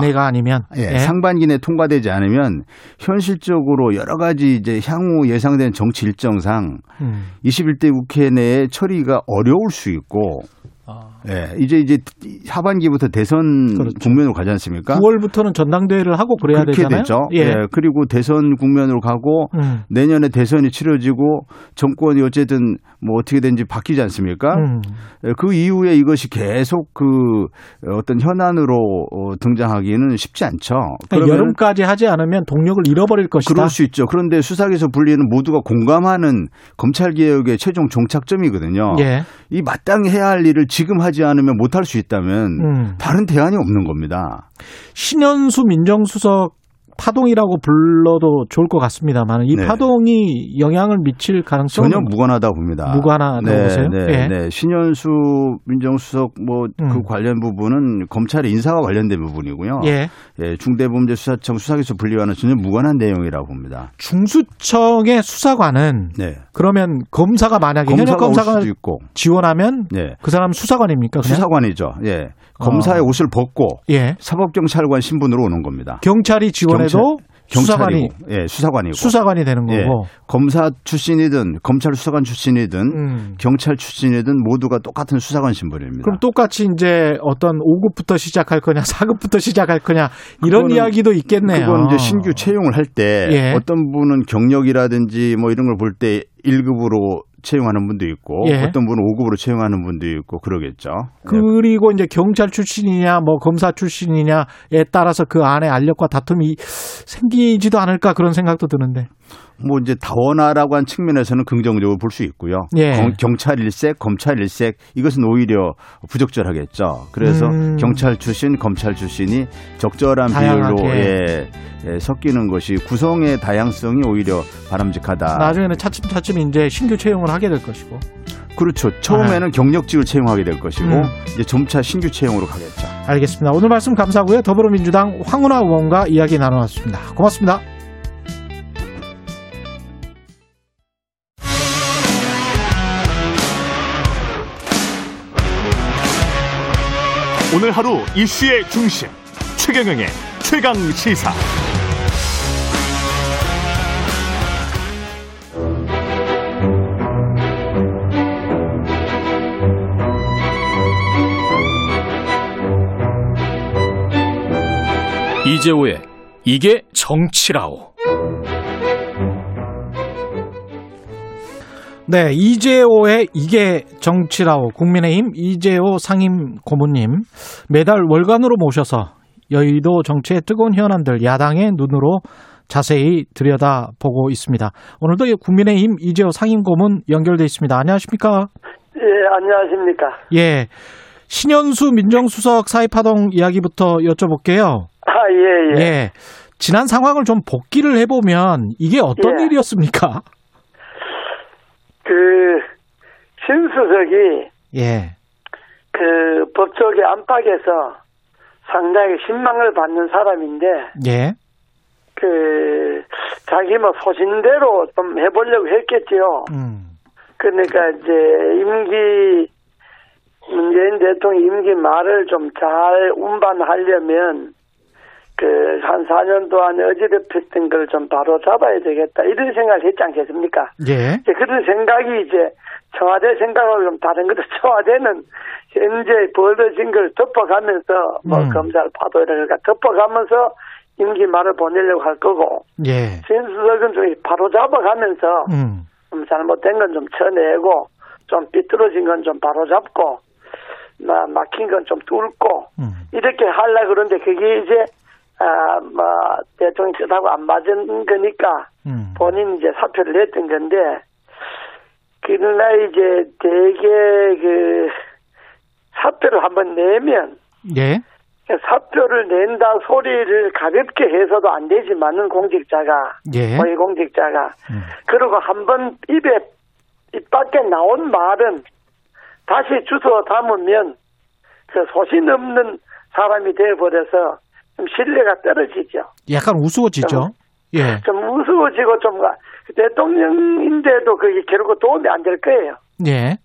내가 아니면 상반기 내 통과되지 않으면 현실적으로 여러 가지 이제 향후 예상된 정치 일정상 21대 국회 내에 처리가 어려울 수 있고 이제 하반기부터 대선 국면으로 가지 않습니까? 9월부터는 전당대회를 하고 그래야 되잖아요. 되죠. 그리고 대선 국면으로 가고 내년에 대선이 치러지고 정권이 어쨌든 뭐 어떻게 된지 바뀌지 않습니까? 그 이후에 이것이 계속 그 어떤 현안으로 등장하기는 쉽지 않죠. 그러니까 여름까지 하지 않으면 동력을 잃어버릴 것이다. 그럴 수 있죠. 그런데 수사기소 분리는 모두가 공감하는 검찰개혁의 최종 종착점이거든요. 이 마땅히 해야 할 일을 지금 하지 않으면 못할 수 있다면 다른 대안이 없는 겁니다. 신현수 민정수석 파동이라고 불러도 좋을 것 같습니다만 이 파동이 영향을 미칠 가능성은 전혀 무관하다고 봅니다. 무관하다고 보세요? 네. 신현수 민정수석 뭐 그 관련 부분은 검찰의 인사와 관련된 부분이고요. 중대범죄수사청 수사기소 분리와는 전혀 무관한 내용이라고 봅니다. 중수청의 수사관은 그러면 검사가 만약에 현역 검사가 지원하면 그 사람 수사관입니까? 그냥? 수사관이죠. 검사의 옷을 벗고 사법경찰관 신분으로 오는 겁니다. 경찰이 지원해도 경찰이 수사관이 되는 거고 검사 출신이든 검찰 수사관 출신이든 경찰 출신이든 모두가 똑같은 수사관 신분입니다. 그럼 똑같이 이제 어떤 5급부터 시작할 거냐 4급부터 시작할 거냐 이런 이야기도 있겠네요. 그건 이제 신규 채용을 할 때 어떤 분은 경력이라든지 뭐 이런 걸 볼 때 1급으로 채용하는 분도 있고 어떤 분은 5급으로 채용하는 분도 있고 그러겠죠. 그리고 이제 경찰 출신이냐 뭐 검사 출신이냐에 따라서 그 안에 알력과 다툼이 생기지도 않을까 그런 생각도 드는데. 뭐 이제 다원화라고 한 측면에서는 긍정적으로 볼 수 있고요. 경찰 일색, 검찰 일색 이것은 오히려 부적절하겠죠. 그래서 경찰 출신, 검찰 출신이 적절한 다양하게. 비율로 섞이는 것이 구성의 다양성이 오히려 바람직하다. 나중에는 차츰차츰 이제 신규 채용을 하게 될 것이고. 그렇죠. 처음에는 경력직을 채용하게 될 것이고 이제 점차 신규 채용으로 가겠죠. 알겠습니다. 오늘 말씀 감사하고요. 더불어민주당 황운하 의원과 이야기 나눠봤습니다. 고맙습니다. 오늘 하루 이슈의 중심 최경영의 최강시사. 이재호의 이게 정치라오. 네, 이재호의 이게 정치라오. 국민의힘 이재호 상임 고문님 매달 월간으로 모셔서 여의도 정치의 뜨거운 현안들 야당의 눈으로 자세히 들여다보고 있습니다. 오늘도 국민의힘 이재호 상임 고문 연결돼 있습니다. 안녕하십니까? 안녕하십니까? 신현수 민정수석 사의파동 이야기부터 여쭤볼게요. 지난 상황을 좀 복기를 해보면 이게 어떤 일이었습니까? 신수석이 예. 그 법조계 안팎에서 상당히 신망을 받는 사람인데 예. 그 자기 뭐 소신대로 좀 해보려고 했겠지요. 그러니까 이제 임기 문재인 대통령 임기 말을 좀 잘 운반하려면 그 한 4년 동안 어지럽혔던 걸 좀 바로 잡아야 되겠다 이런 생각을 했지 않겠습니까? 예. 그런 생각이 이제 청와대 생각하고 좀 다른 것도 청와대는 현재 벌어진 걸 덮어가면서 뭐 검찰 파도 이런 걸 덮어가면서 임기 말을 보내려고 할 거고 예. 신수석은 좀 바로 잡아가면서 잘못된 건 좀 쳐내고 좀 삐뚤어진 건 좀 바로 잡고 막힌 건 좀 뚫고 이렇게 하려고 그러는데 그게 이제 뭐 대통령 뜻하고 안 맞은 거니까 본인이 이제 사표를 냈던 건데 그러나 이제 대개 그 사표를 한번 내면 예. 사표를 낸다 소리를 가볍게 해서도 안 되지만은 공직자가 예. 고위공직자가 그리고 한번 입 밖에 나온 말은 다시 주워 담으면 그 소신 없는 사람이 되어버려서 좀 신뢰가 떨어지죠. 약간 우스워지죠. 좀 우스워지고 좀 대통령인데도 그게 결국 도움이 안 될 거예요. 예.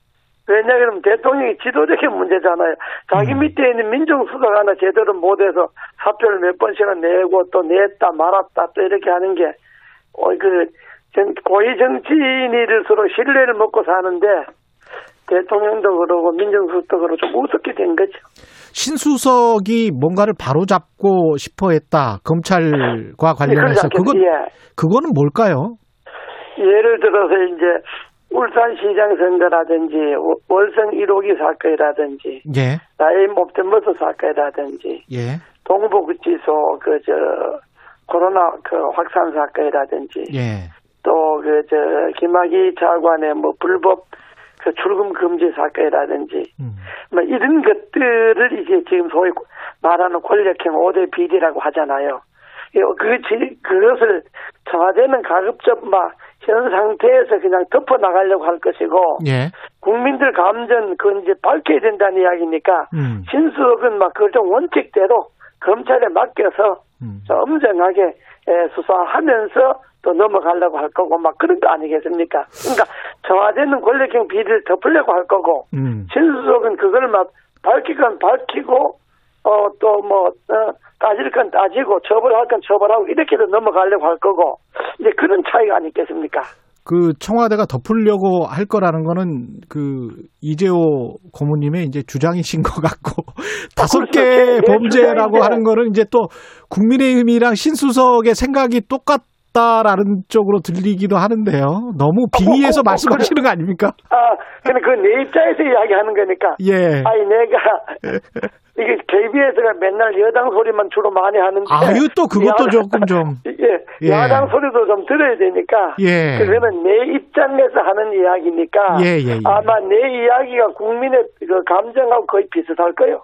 왜냐하면 대통령이 지도적인 문제잖아요. 자기 밑에 있는 민정수석 하나 제대로 못해서 사표를 몇 번씩은 내고 또 냈다 말았다 또 이렇게 하는 게 고위 정치인일수록 신뢰를 먹고 사는데 대통령도 그러고 민정수석도 그러고 좀 우습게 된 거죠. 신수석이 뭔가를 바로잡고 싶어했다. 검찰과 관련해서 그거는 뭘까요? 예를 들어서 이제 울산시장 선거라든지 월성 1호기 사건이라든지 예. 나의 몹된버스 사건이라든지 예. 동부지소 코로나 확산 사건이라든지 예. 또 김학의 차관의 뭐 불법 출금 금지 사건이라든지 뭐 이런 것들을 이제 지금 소위 말하는 권력형 5대 비리라고 하잖아요. 그것을 청와대는 가급적 막 현 상태에서 그냥 덮어 나가려고 할 것이고 예. 국민들 감정 그건 이제 밝혀야 된다는 이야기니까 신수석은 막 그걸 좀 원칙대로 검찰에 맡겨서 좀 엄정하게 수사하면서 또 넘어가려고 할 거고 막 그런 거 아니겠습니까? 그러니까 청와대는 권력형 비리를 덮으려고 할 거고 신수석은 그걸 막 밝힐 건 밝히고 또 뭐 따질 건 따지고 처벌할 건 처벌하고 이렇게도 넘어가려고 할 거고 이제 그런 차이가 아니겠습니까? 그 청와대가 덮으려고 할 거라는 거는 그 이재호 고모님의 이제 주장이신 것 같고 5개 범죄라고 네, 하는 거는 이제 또 국민의힘이랑 신수석의 생각이 똑같다라는 쪽으로 들리기도 하는데요. 너무 빙의해서 말씀하시는 거 아닙니까? 근데 그건 내 입장에서 이야기하는 거니까. 예. 아니 내가. 이게 KBS가 맨날 여당 소리만 주로 많이 하는데. 또 그것도 조금 좀. 예. 야당 소리도 좀 들어야 되니까. 예. 그거는 내 입장에서 하는 이야기니까. 예. 아마 내 이야기가 국민의 그 감정하고 거의 비슷할 거예요.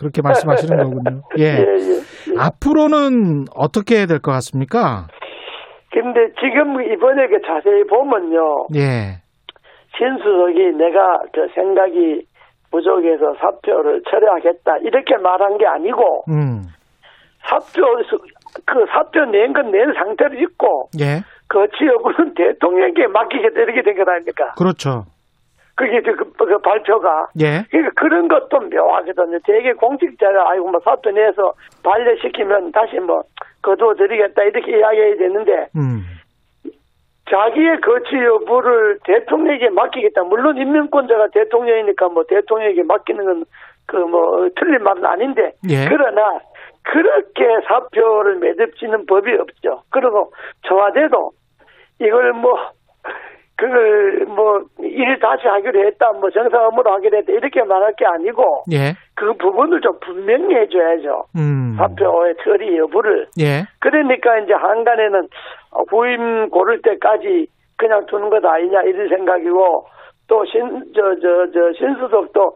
그렇게 말씀하시는 거군요. 예. 앞으로는 어떻게 해야 될 것 같습니까? 근데 지금 이번에 자세히 보면요. 예. 신수석이 내가 생각이 부족해서 사표를 철회하겠다 이렇게 말한 게 아니고 사표 낸 건 낸 상태로 있고 예. 그 지역은 대통령에게 맡기게 되게 된 건 아닙니까? 그렇죠. 그게 그 발표가 예. 그러니까 그런 것도 묘하거든요. 되게 공직자가 사표 내서 반려시키면 다시 거두어드리겠다 이렇게 이야기해야 되는데 자기의 거취 여부를 대통령에게 맡기겠다. 물론 임명권자가 대통령이니까 대통령에게 맡기는 건 틀린 말은 아닌데 예. 그러나 그렇게 사표를 매듭지는 법이 없죠. 그리고 청와대도 이걸 일 다시 하기로 했다. 정상 업무로 하기로 했다. 이렇게 말할 게 아니고 예. 그 부분을 좀 분명히 해줘야죠. 사표의 처리 여부를. 예. 그러니까 이제 한간에는 부임 고를 때까지 그냥 두는 것 아니냐 이런 생각이고 또 신수석도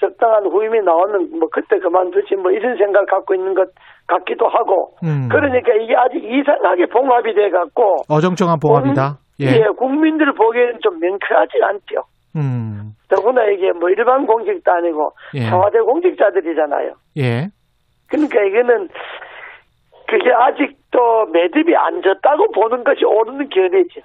적당한 후임이 나오면 그때 그만두지 이런 생각 갖고 있는 것 같기도 하고 그러니까 이게 아직 이상하게 봉합이 돼 갖고 어정쩡한 봉합이다. 예, 국민들 보기에는 좀 명쾌하지 않죠. 더구나 이게 뭐 일반 공직도 아니고 예. 청와대 공직자들이잖아요. 예. 그러니까 이거는 그게 아직도 매듭이 안 졌다고 보는 것이 옳은 견해죠.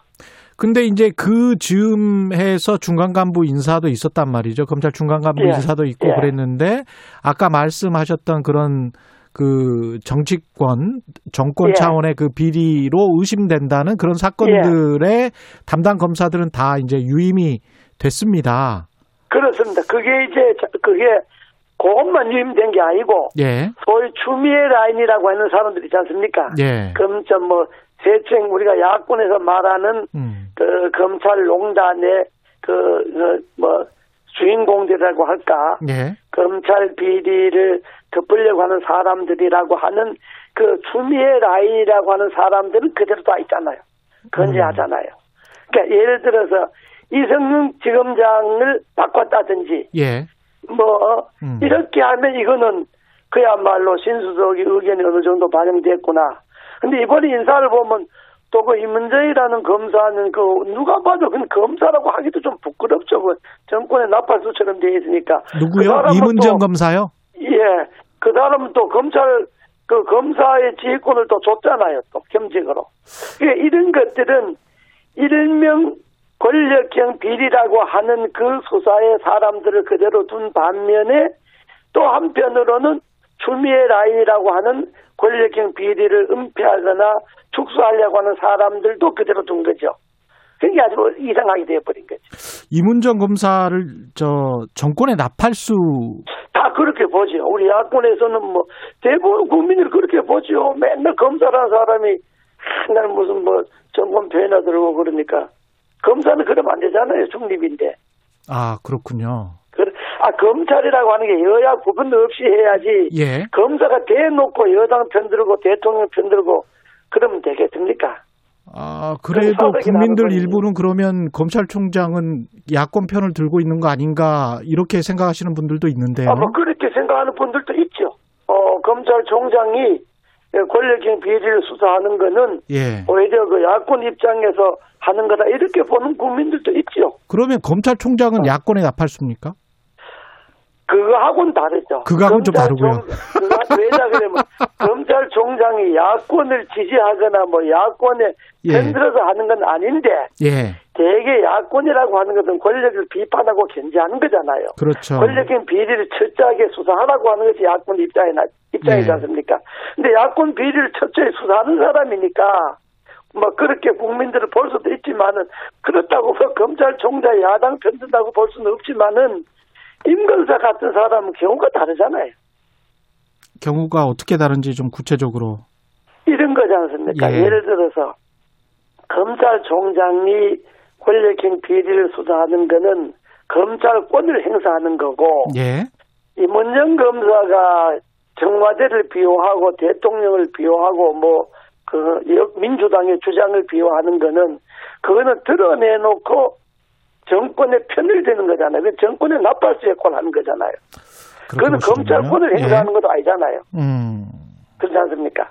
근데 이제 그 즈음에서 중간 간부 인사도 있었단 말이죠. 검찰 중간 간부 예. 인사도 있고 예. 그랬는데 아까 말씀하셨던 그런 그 정치권, 정권 예. 차원의 그 비리로 의심된다는 그런 사건들의 예. 담당 검사들은 다 이제 유임이 됐습니다. 그렇습니다. 그게 그것만 유임된 게 아니고 예. 소위 추미애 라인이라고 하는 사람들 있지 않습니까? 예. 검찰 뭐 대충 우리가 야권에서 말하는 그 검찰 농단의 그 뭐 주인공들이라고 할까? 예. 검찰 비리를 덮으려고 하는 사람들이라고 하는 그 추미애 라인이라고 하는 사람들은 그대로 다 있잖아요. 건재하잖아요. 그러니까 예를 들어서 이성윤 지검장을 바꿨다든지, 예. 뭐 이렇게 하면 이거는 그야말로 신수석의 의견이 어느 정도 반영됐구나. 근데 이번에 인사를 보면 또 그 임은정이라는 검사는 그 누가 봐도 그 검사라고 하기도 좀 부끄럽죠. 그 정권의 나팔수처럼 되어 있으니까. 누구요? 그 임은정 검사요? 예, 그 사람은 또 검찰 그 검사의 지휘권을 또 줬잖아요. 또 겸직으로. 그러니까 이런 것들은 일명 권력형 비리라고 하는 그 수사의 사람들을 그대로 둔 반면에 또 한편으로는 추미애 라인이라고 하는 권력형 비리를 은폐하거나 축소하려고 하는 사람들도 그대로 둔 거죠. 그게 아주 이상하게 되어버린 거죠. 임은정 검사를 정권의 나팔수 다 그렇게 보죠. 우리 야권에서는 뭐 대부분 국민을 그렇게 보죠. 맨날 검사라는 사람이 맨날 무슨 뭐 정권 표현하 들고 그러니까 검사는 그러면 안 되잖아요. 중립인데. 아 그렇군요. 검찰이라고 하는 게 여야 구분 없이 해야지 예. 검사가 대놓고 여당 편들고 대통령 편들고 그러면 되겠습니까? 아 그래도 국민들 일부는 그러면 검찰총장은 야권 편을 들고 있는 거 아닌가 이렇게 생각하시는 분들도 있는데요. 아, 뭐 그렇게 생각하는 분들도 있죠. 검찰총장이 권력형 비리를 수사하는 거는 예. 오히려 그 야권 입장에서 하는 거다 이렇게 보는 국민들도 있죠. 그러면 검찰총장은 야권에 나팔수입니까? 그거하고는 다르죠. 그거하고는 좀 다르고요. 왜냐 그러면 검찰총장이 야권을 지지하거나 뭐 야권에 편들어서 예. 하는 건 아닌데 예. 대개 야권이라고 하는 것은 권력을 비판하고 견제하는 거잖아요. 그렇죠. 권력형 비리를 철저하게 수사하라고 하는 것이 야권 입장이지 않습니까? 예. 근데 야권 비리를 철저히 수사하는 사람이니까 뭐 그렇게 국민들을 볼 수도 있지만은 그렇다고 뭐 검찰총장이 야당 편든다고 볼 수는 없지만은 임검사 같은 사람은 경우가 다르잖아요. 경우가 어떻게 다른지 좀 구체적으로. 이런 거지 않습니까? 예. 예를 들어서 검찰총장이 권력형 비리를 수사하는 거는 검찰권을 행사하는 거고 예. 임은정 검사가 청와대를 비호하고 대통령을 비호하고 뭐 그 민주당의 주장을 비호하는 거는 그거는 드러내놓고 정권의 편을 드는 거잖아요. 정권의 나팔수의 권하는 거잖아요. 그건 검찰권을 행사하는 예. 것도 아니잖아요. 그렇지 않습니까?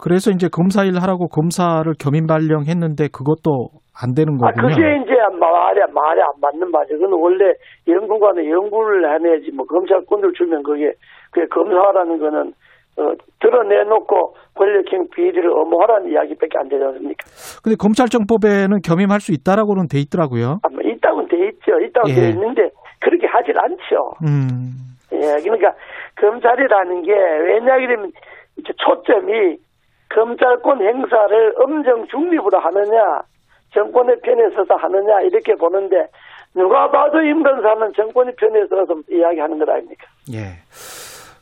그래서 이제 검사 일 하라고 검사를 겸임 발령했는데 그것도 안 되는 거군요. 아, 그게 이제 말이 안 맞는 말이에요. 그건 원래 연구관은 연구를 해내야지 뭐 검찰권을 주면 그게 검사라는 거는 드러내놓고 권력형 비리를 엄호하라는 이야기밖에 안 되지 않습니까? 근데 검찰청법에는 겸임할 수 있다라고는 돼 있더라고요. 아, 뭐 있다고는 돼 있죠. 있다고 예. 돼 있는데 그렇게 하질 않죠. 예, 그러니까 검찰이라는 게 왜냐하면 초점이 검찰권 행사를 엄정 중립으로 하느냐, 정권의 편에 서서 하느냐 이렇게 보는데 누가 봐도 임건사는 정권의 편에 서서 이야기하는 것 아닙니까? 예.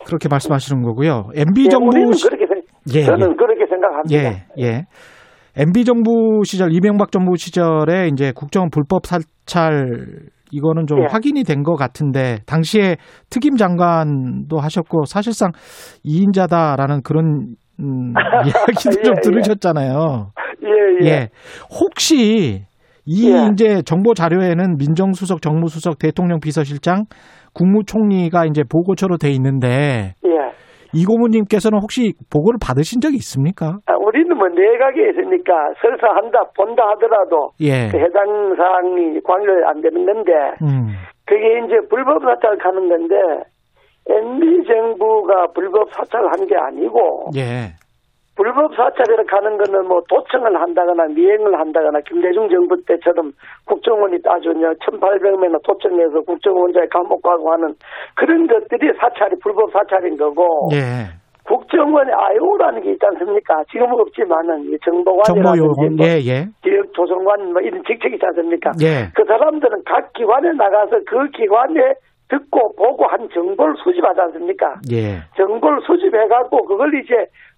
그렇게 말씀하시는 거고요. MB 정부 저는 그렇게 생각합니다. 예, 예. MB 정부 시절 이명박 정부 시절에 이제 국정원 불법 사찰 이거는 좀 예. 확인이 된 것 같은데 당시에 특임 장관도 하셨고 사실상 2인자다라는 그런 이야기도 예, 좀 들으셨잖아요. 예, 예. 예. 혹시 이 예. 이제 정보 자료에는 민정수석, 정무수석, 대통령 비서실장, 국무총리가 이제 보고처로 돼 있는데 예. 이고모님께서는 혹시 보고를 받으신 적이 있습니까? 아, 우리는 우리는 뭐 내각에 있으니까 설사 한다 본다 하더라도 예. 그 해당 사항이 관여를 안 되는 건데 그게 이제 불법 사찰하는 건데 MB 정부가 불법 사찰한 게 아니고 예. 불법 사찰을 가는 거는 뭐 도청을 한다거나 미행을 한다거나 김대중 정부 때처럼 국정원이 아주 1800명이나 도청해서 국정원장이 감옥 가고 하는 그런 것들이 사찰이 불법 사찰인 거고 예. 국정원의 IO라는 게 있지 않습니까? 지금은 없지만은 정보관이라든지 뭐 예, 예. 지역조정관 뭐 이런 직책이 있지 않습니까? 예. 그 사람들은 각 기관에 나가서 그 기관에 듣고 보고 한 정보를 수집하지 않습니까? 예. 정보를 수집해갖고 그걸 이제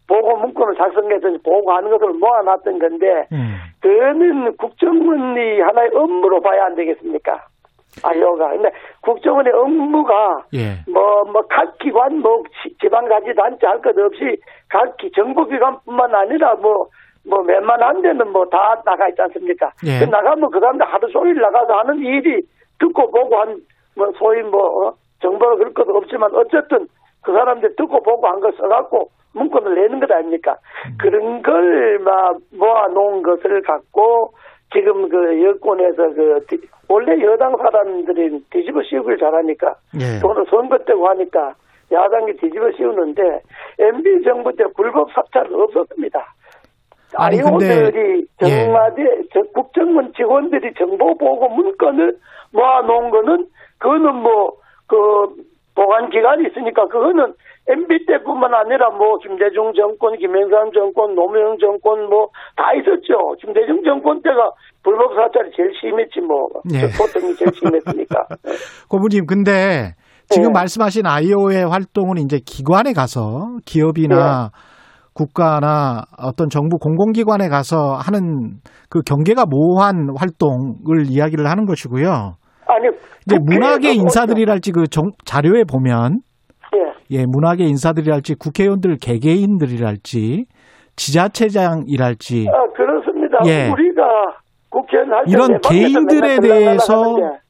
보고 문건을 작성해서 보고하는 것을 모아놨던 건데 그는 국정원이 하나의 업무로 봐야 안 되겠습니까? 아이오가. 근데 국정원의 업무가 예. 각 기관 지방자치 단체 할 것 없이 각 정부기관뿐만 아니라 웬만한 데는 다 나가 있지 않습니까? 예. 나가면 그 사람들 하루 종일 나가서 하는 일이 듣고 보고 한 소위 정보를 그럴 것도 없지만 어쨌든 그 사람들 듣고 보고 한 걸 써갖고 문건을 내는 것 아닙니까? 그런 걸 모아놓은 것을 갖고 지금 그 여권에서 원래 여당 사람들이 뒤집어 씌우기를 잘하니까 예. 오늘 선거 때고 하니까 야당이 뒤집어 씌우는데 MB 정부 때 불법 사찰은 없었습니다. 아니 오늘이 청와대 예. 국정원 직원들이 정보 보고 문건을 모아놓은 거는 그거는 보관 기간이 있으니까 그거는 MB 때뿐만 아니라 김대중 정권, 김영삼 정권, 노무현 정권 다 있었죠. 김대중 정권 때가 불법 사찰이 제일 심했지 예. 보통이 제일 심했으니까. 고문님 근데 지금 예. 말씀하신 IO의 활동은 이제 기관에 가서 기업이나 예. 국가나 어떤 정부 공공기관에 가서 하는 그 경계가 모호한 활동을 이야기를 하는 것이고요. 아니 이제 문학의 인사들이랄지 자료에 보면 예. 예 문학의 인사들이랄지 국회의원들 개개인들이랄지 지자체장이랄지 그렇습니다. 예. 우리가 국회의원 할 때 이런 개인들에 대해서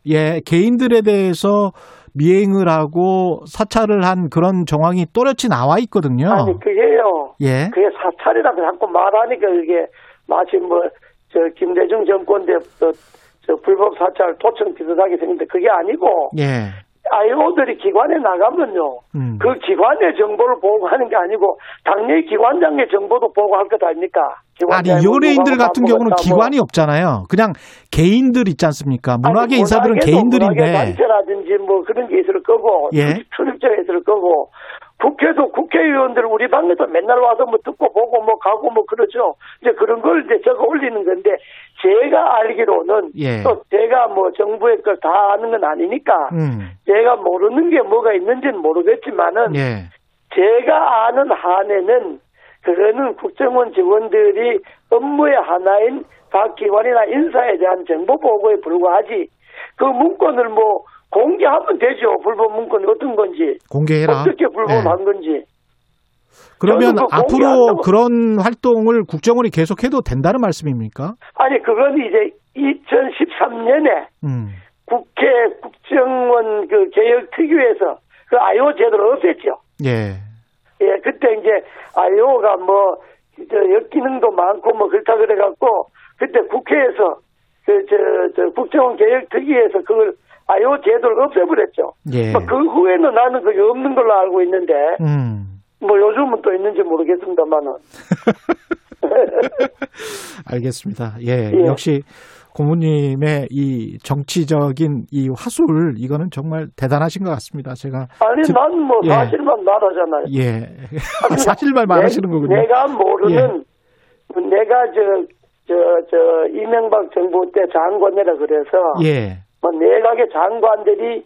예 개인들에 대해서 미행을 하고 사찰을 한 그런 정황이 또렷이 나와 있거든요. 아니 그게요. 예 그게 사찰이라고 자꾸 말하니까 그게 마치 김대중 정권 때 불법 사찰 도청 비슷하게 생긴데 그게 아니고 예. IO들이 기관에 나가면요 그 기관의 정보를 보고하는 게 아니고 당내 기관장의 정보도 보고할 것 아닙니까? 아니 연예인들 같은 경우는 기관이 없잖아요. 그냥 개인들 있지 않습니까? 문학의 인사들은 개인들인데 문학의 단체라든지 그런 게 있을 거고 예. 출입처가 있을 거고 국회도 국회의원들 우리 방에서 맨날 와서 듣고 보고 가고 그러죠. 이제 그런 걸 이제 적어 올리는 건데 제가 알기로는 예. 또 제가 정부의 걸 다 아는 건 아니니까 제가 모르는 게 뭐가 있는지는 모르겠지만은 예. 제가 아는 한에는 그거는 국정원 직원들이 업무의 하나인 각 기관이나 인사에 대한 정보 보고에 불과하지 그 문건을 공개하면 되죠. 불법 문건이 어떤 건지. 공개해라. 어떻게 불법한 네. 건지. 그러면 앞으로 그런 활동을 국정원이 계속해도 된다는 말씀입니까? 아니 그건 이제 2013년에 국회 국정원 개혁 특위에서 IO 제도를 없앴죠. 예. 예, 그때 이제 IO가 역기능도 많고 그렇다 그래갖고 그때 국회에서 국정원 개혁 특위에서 그걸 IO 제도를 없애버렸죠. 예. 그 후에는 나는 그게 없는 걸로 알고 있는데 요즘은 또 있는지 모르겠습니다만은. 알겠습니다. 예, 예. 역시 고모님의 이 정치적인 이 화술 이거는 정말 대단하신 것 같습니다. 제가 난 예. 사실만 말하잖아요. 예, 사실만 말하시는 거군요. 내가 모르는 예. 내가 이명박 정부 때 장관이라 그래서 예. 내각의 장관들이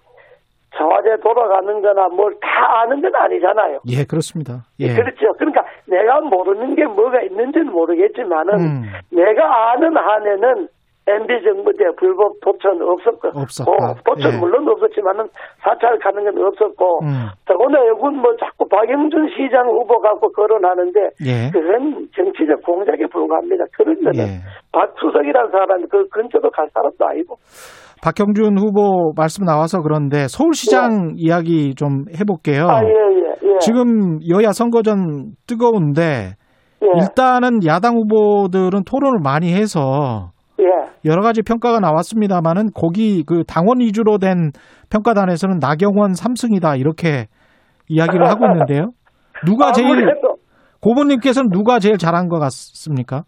청와대 돌아가는 거나 뭘 다 아는 건 아니잖아요. 예, 그렇습니다. 예. 그렇죠. 그러니까 내가 모르는 게 뭐가 있는지는 모르겠지만은 내가 아는 한에는 MB 정부 때 불법 도청 없었고, 도청 예. 물론 없었지만은 사찰 가는 건 없었고, 오늘 여군 자꾸 박영준 시장 후보 갖고 거론하는데, 예. 그건 정치적 공작에 불과합니다. 그러면은 예. 박 수석이라는 사람이 그 근처도 갈 사람도 아니고. 박형준 후보 말씀 나와서 그런데 서울시장 예. 이야기 좀 해볼게요. 아, 예, 예, 예. 지금 여야 선거 전 뜨거운데 예. 일단은 야당 후보들은 토론을 많이 해서 예. 여러 가지 평가가 나왔습니다만은 거기 그 당원 위주로 된 평가단에서는 나경원 3승이다 이렇게 이야기를 하고 있는데요. 누가 제일 고모님께서는 누가 제일 잘한 것 같습니까?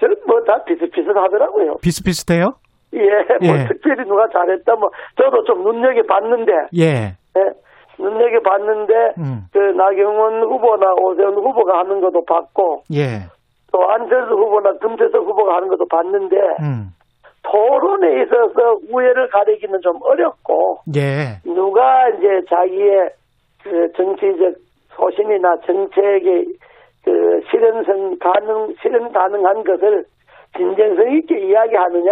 저는 뭐 다 비슷비슷하더라고요. 비슷비슷해요? 예, 뭐 예. 특별히 누가 잘했다 뭐 저도 좀 눈여겨봤는데 예. 예. 눈여겨봤는데 그 나경원 후보나 오세훈 후보가 하는 것도 봤고 예. 또 안철수 후보나 금태섭 후보가 하는 것도 봤는데 토론에 있어서 우애를 가리기는 좀 어렵고 예. 누가 이제 자기의 그 정치적 소신이나 정책의 그 실현 가능한 것을 진정성 있게 이야기하느냐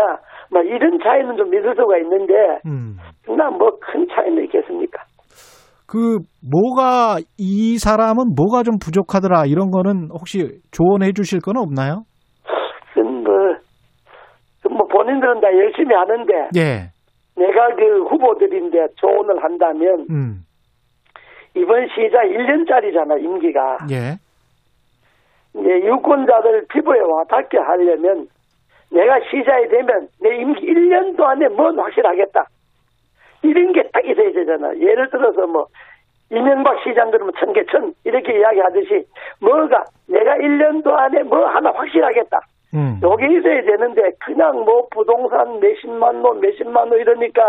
막 이런 차이는 좀 있을 수가 있는데 나 뭐 큰 차이는 있겠습니까? 그 뭐가 이 사람은 뭐가 좀 부족하더라 이런 거는 혹시 조언해 주실 건 없나요? 뭐 본인들은 다 열심히 하는데 예. 내가 그 후보들인데 조언을 한다면 이번 시장 1년짜리잖아 임기가 예. 이제 유권자들 피부에 와닿게 하려면 내가 시장이 되면 내 임기 1년 동안에 뭔 확실하겠다 이런 게 딱 있어야 되잖아. 예를 들어서 뭐 이명박 시장 그러면 천개천 이렇게 이야기하듯이 뭐가 내가 1년도 안에 뭐 하나 확실하겠다. 요게 있어야 되는데 그냥 뭐 부동산 몇십만 원 몇십만 원 이러니까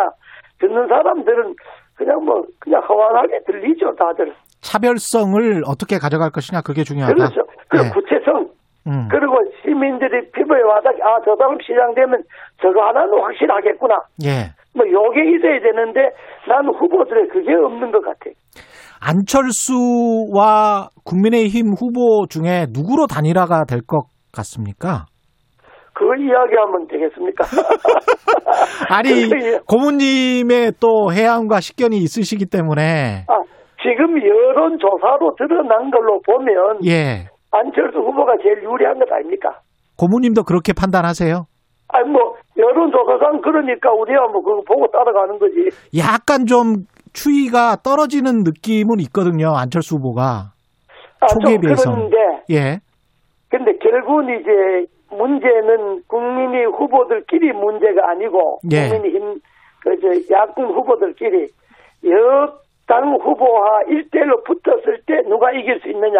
듣는 사람들은 그냥 뭐 그냥 허황하게 들리죠 다들. 차별성을 어떻게 가져갈 것이냐 그게 중요하다. 그렇죠. 그리고 네. 구체성. 그리고 시민들이 피부에 와닿게 아 저 사람 시장 되면 저거 하나는 확실하겠구나. 예. 뭐 요게 있어야 되는데 난 후보들의 그게 없는 것 같아. 안철수와 국민의힘 후보 중에 누구로 단일화가 될 것 같습니까? 그걸 이야기하면 되겠습니까? 아니 고모님의 또 해안과 식견이 있으시기 때문에 아, 지금 여론조사로 드러난 걸로 보면 예. 안철수 후보가 제일 유리한 것 아닙니까? 고모님도 그렇게 판단하세요? 아니 뭐 여론조사상 그러니까 우리가 뭐 그거 보고 따라가는 거지. 약간 좀 추이가 떨어지는 느낌은 있거든요. 안철수 후보가 초기에 비해서. 그런데 예. 근데 결국은 이제 문제는 국민의 후보들끼리 문제가 아니고 예. 국민의힘 야권 후보들끼리 여당 후보와 1대1로 붙었을 때 누가 이길 수 있느냐.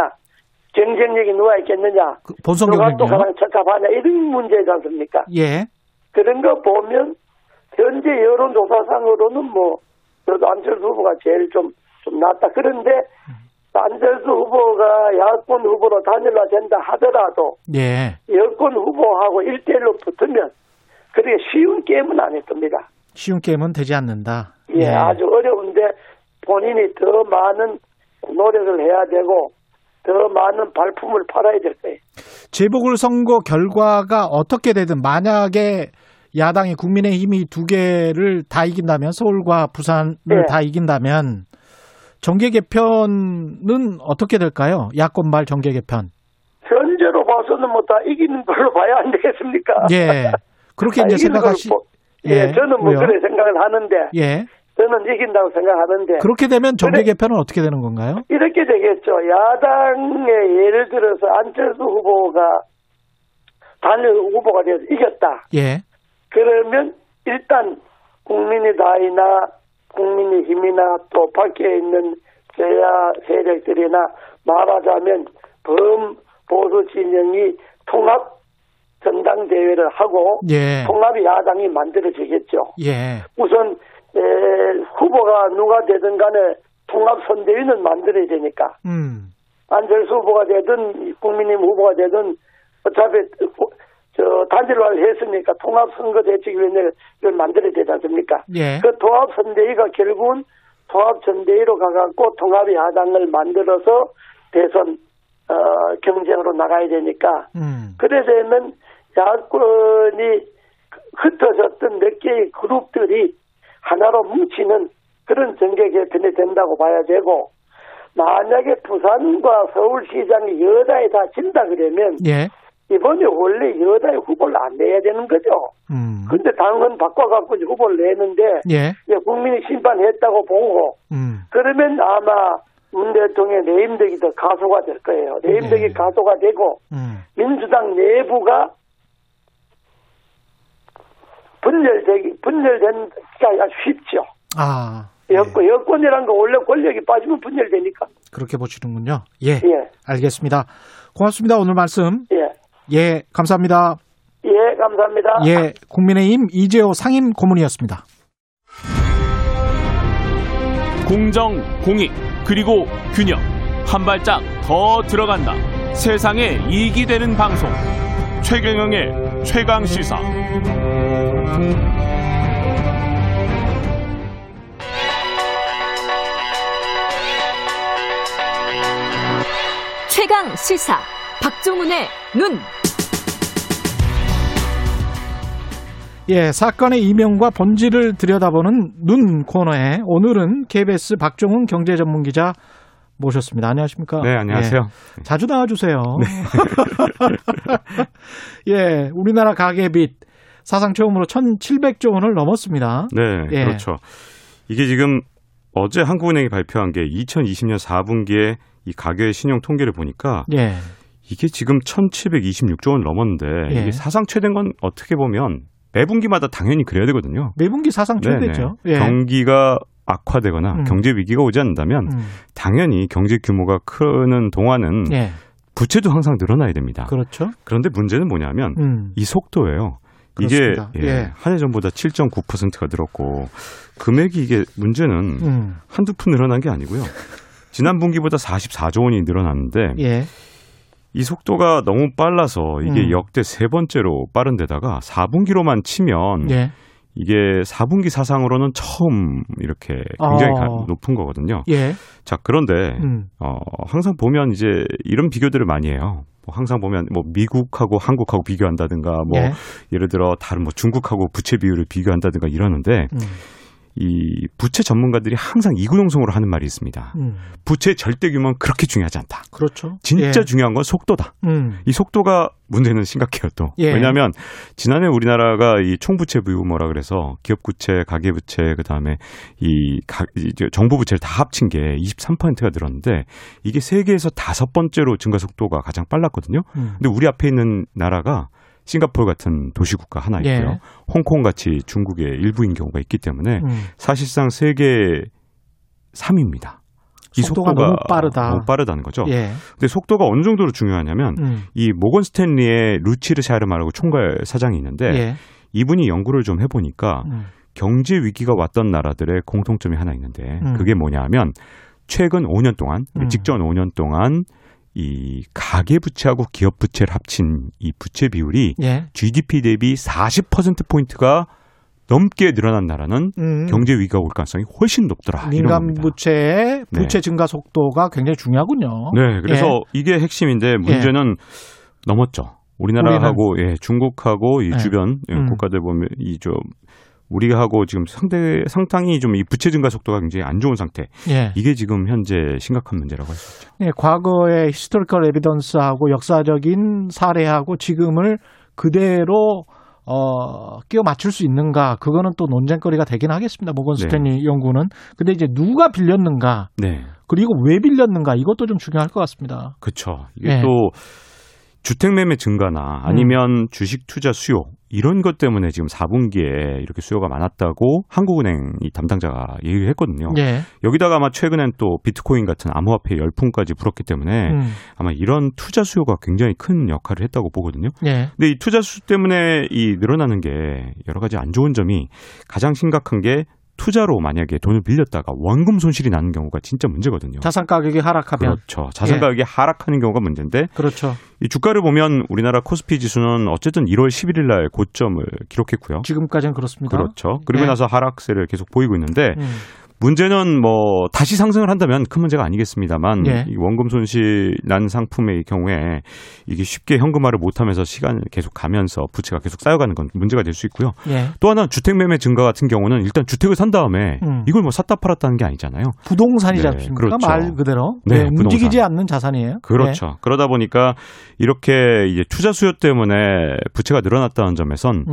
경쟁력이 누가 있겠느냐, 그 본선 누가 또 가장 적합하냐 이런 문제지 않습니까? 예. 그런 거 보면 현재 여론조사상으로는 뭐 그래도 안철수 후보가 제일 좀 낫다. 그런데 안철수 후보가 야권 후보로 단일화된다 하더라도 예. 여권 후보하고 1대1로 붙으면 그렇게 쉬운 게임은 아닐 겁니다. 쉬운 게임은 되지 않는다. 예, 예. 아주 어려운데 본인이 더 많은 노력을 해야 되고 더 많은 발품을 팔아야 될 거예요. 재보궐선거 결과가 어떻게 되든 만약에 야당이 국민의힘이 두 개를 다 이긴다면 서울과 부산을 네. 다 이긴다면 정계 개편은 어떻게 될까요? 야권발 정계 개편. 현재로 봐서는 뭐 다 이기는 걸로 봐야 안 되겠습니까? 예. 그렇게 이제 생각하시. 예. 저는 뭐 그런 생각을 하는데. 예. 저는 이긴다고 생각하는데. 그렇게 되면 정계 개편은 어떻게 되는 건가요? 이렇게 되겠죠. 야당의 예를 들어서 안철수 후보가 단일 후보가 돼서 이겼다. 예. 그러면 일단 국민의당이나 국민의힘이나 또 밖에 있는 여야 세력들이나 말하자면 범보수 진영이 통합 전당대회를 하고 예. 통합 야당이 만들어지겠죠. 예. 우선 후보가 누가 되든 간에 통합선대위는 만들어야 되니까 안철수 후보가 되든 국민의힘 후보가 되든 어차피 저 단일화를 했으니까 통합선거대책위원회를 만들어야 되지 않습니까? 예. 그 통합선대위가 결국은 통합전대위로 가갖고 통합 야당을 만들어서 대선 경쟁으로 나가야 되니까 그래서는 야권이 흩어졌던 몇 개의 그룹들이 하나로 뭉치는 그런 정계 개편이 된다고 봐야 되고 만약에 부산과 서울시장이 여당이 다 진다 그러면 예. 이번에 원래 여당이 후보를 안 내야 되는 거죠. 그런데 당은 바꿔갖고 후보를 내는데 예. 국민이 심판했다고 보고 그러면 아마 문 대통령의 내임덕이 더 가소가 될 거예요. 내임덕이 네. 가소가 되고 민주당 내부가 분열되기가 쉽죠. 아, 네. 여권이란 거 원래 권력이 빠지면 분열되니까. 그렇게 보시는군요. 예, 예. 알겠습니다. 고맙습니다. 오늘 말씀. 예. 예, 감사합니다. 예, 감사합니다. 예, 국민의힘 이재호 상임 고문이었습니다. 공정, 공익, 그리고 균형. 한 발짝 더 들어간다. 세상에 이익이 되는 방송. 최경영의 최강시사. 최강시사 박종훈의 눈. 예, 사건의 이면과 본질을 들여다보는 눈 코너에 오늘은 KBS 박종훈 경제전문기자 모셨습니다. 안녕하십니까? 네, 안녕하세요. 예, 자주 나와주세요. 네. 예, 우리나라 가계빚 사상 처음으로 1,700조 원을 넘었습니다. 네, 예. 그렇죠. 이게 지금 어제 한국은행이 발표한 게 2020년 4분기에 이 가계 신용 통계를 보니까 예. 이게 지금 1,726조 원 넘었는데 예. 이게 사상 최대인 건 어떻게 보면 매 분기마다 당연히 그래야 되거든요. 매 분기 사상 최대죠. 예. 경기가 악화되거나 경제 위기가 오지 않는다면 당연히 경제 규모가 크는 동안은 예. 부채도 항상 늘어나야 됩니다. 그렇죠. 그런데 문제는 뭐냐면 이 속도예요. 그렇습니다. 이게 예, 예. 한 해 전보다 7.9%가 늘었고 금액이 이게 문제는 한두 푼 늘어난 게 아니고요. 지난 분기보다 44조 원이 늘어났는데 예. 이 속도가 너무 빨라서 이게 역대 세 번째로 빠른 데다가 4분기로만 치면 예. 이게 4분기 사상으로는 처음 이렇게 굉장히 높은 거거든요. 예. 자, 그런데 항상 보면 이제 이런 비교들을 많이 해요. 항상 보면 뭐 미국하고 한국하고 비교한다든가 뭐 예. 예를 들어 다른 뭐 중국하고 부채 비율을 비교한다든가 이러는데 이 부채 전문가들이 항상 이구동성으로 하는 말이 있습니다. 부채 절대 규모는 그렇게 중요하지 않다. 그렇죠. 진짜 예. 중요한 건 속도다. 이 속도가 문제는 심각해요 또. 예. 왜냐하면 지난해 우리나라가 이 총부채 규모라 그래서 기업부채, 가계부채, 그다음에 정부부채를 다 합친 게 23%가 늘었는데 이게 세계에서 다섯 번째로 증가 속도가 가장 빨랐거든요. 근데 우리 앞에 있는 나라가 싱가포르 같은 도시국가 하나 있고요. 예. 홍콩같이 중국의 일부인 경우가 있기 때문에 사실상 세계 3위입니다. 이 속도가 너무 빠르다. 너무 빠르다는 거죠. 예. 근데 속도가 어느 정도로 중요하냐면 이 모건 스탠리의 루치르 샤르마라고 총괄 사장이 있는데 예. 이분이 연구를 좀 해보니까 경제 위기가 왔던 나라들의 공통점이 하나 있는데 그게 뭐냐면 최근 5년 동안, 직전 5년 동안 이 가계 부채하고 기업 부채를 합친 이 부채 비율이 예. GDP 대비 40%포인트가 넘게 늘어난 나라는 경제 위기가 올 가능성이 훨씬 높더라. 민간 부채의 네. 부채 증가 속도가 굉장히 중요하군요. 네, 그래서 예. 이게 핵심인데 문제는 예. 넘었죠. 우리나라하고 예, 중국하고 이 주변 국가들 보면 이 좀 우리하고 지금 상당히 좀 이 부채 증가 속도가 굉장히 안 좋은 상태. 예. 이게 지금 현재 심각한 문제라고 할 수 있죠. 네, 과거의 히스토리컬 에비던스하고 역사적인 사례하고 지금을 그대로 끼워 맞출 수 있는가? 그거는 또 논쟁거리가 되긴 하겠습니다. 모건 스탠리 네. 연구는. 근데 이제 누가 빌렸는가? 네. 그리고 왜 빌렸는가? 이것도 좀 중요할 것 같습니다. 그렇죠. 이게 네. 또 주택매매 증가나 아니면 주식 투자 수요 이런 것 때문에 지금 4분기에 이렇게 수요가 많았다고 한국은행 이 담당자가 얘기를 했거든요. 예. 여기다가 아마 최근엔 또 비트코인 같은 암호화폐 열풍까지 불었기 때문에 아마 이런 투자 수요가 굉장히 큰 역할을 했다고 보거든요. 예. 근데 이 투자 수요 때문에 이 늘어나는 게 여러 가지 안 좋은 점이 가장 심각한 게 투자로 만약에 돈을 빌렸다가 원금 손실이 나는 경우가 진짜 문제거든요. 자산 가격이 하락하면. 그렇죠. 자산 가격이 예. 하락하는 경우가 문제인데. 그렇죠. 이 주가를 보면 우리나라 코스피 지수는 어쨌든 1월 11일 날 고점을 기록했고요. 지금까지는 그렇습니다. 그렇죠. 그리고 예. 나서 하락세를 계속 보이고 있는데 문제는 뭐 다시 상승을 한다면 큰 문제가 아니겠습니다만 예. 이 원금 손실 난 상품의 경우에 이게 쉽게 현금화를 못하면서 시간을 계속 가면서 부채가 계속 쌓여가는 건 문제가 될 수 있고요. 예. 또 하나 주택매매 증가 같은 경우는 일단 주택을 산 다음에 이걸 뭐 샀다 팔았다는 게 아니잖아요. 부동산이지 네, 않습니까? 그렇죠. 말 그대로 네, 네, 움직이지 않는 자산이에요. 그렇죠. 네. 그러다 보니까 이렇게 이제 투자 수요 때문에 부채가 늘어났다는 점에선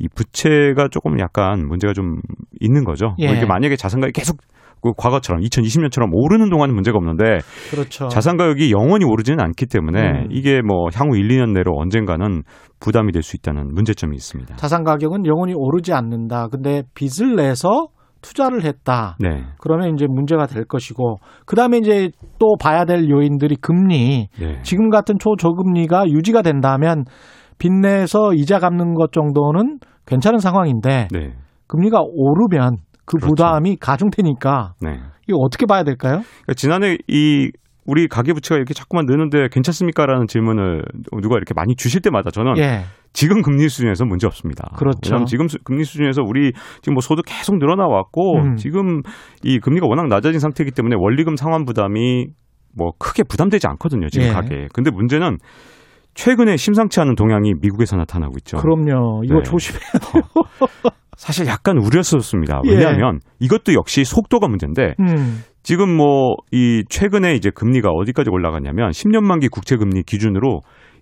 이 부채가 조금 약간 문제가 좀 있는 거죠. 예. 뭐 이게 만약에 자산가액 계속 그 과거처럼 2020년처럼 오르는 동안은 문제가 없는데 그렇죠. 자산 가격이 영원히 오르지는 않기 때문에 이게 뭐 향후 1, 2년 내로 언젠가는 부담이 될 수 있다는 문제점이 있습니다. 자산 가격은 영원히 오르지 않는다. 근데 빚을 내서 투자를 했다. 네. 그러면 이제 문제가 될 것이고 그다음에 이제 또 봐야 될 요인들이 금리. 네. 지금 같은 초저금리가 유지가 된다면 빚내서 이자 갚는 것 정도는 괜찮은 상황인데 네. 금리가 오르면 그 그렇죠. 부담이 가중되니까 네. 이거 어떻게 봐야 될까요? 그러니까 지난해 이 우리 가계부채가 이렇게 자꾸만 느는데 괜찮습니까? 라는 질문을 누가 이렇게 많이 주실 때마다 저는 예. 지금 금리 수준에서 문제 없습니다. 그렇죠. 왜냐하면 지금 금리 수준에서 우리 지금 뭐 소득 계속 늘어나왔고 지금 이 금리가 워낙 낮아진 상태이기 때문에 원리금 상환 부담이 뭐 크게 부담되지 않거든요. 지금 예. 가계에. 근데 문제는 최근에 심상치 않은 동향이 미국에서 나타나고 있죠. 그럼요. 이거 네. 조심해야 돼요. 사실 약간 우려스럽습니다. 왜냐하면 예. 이것도 역시 속도가 문제인데 지금 뭐 이 최근에 이제 금리가 어디까지 올라가냐면 10년 만기 국채금리 기준으로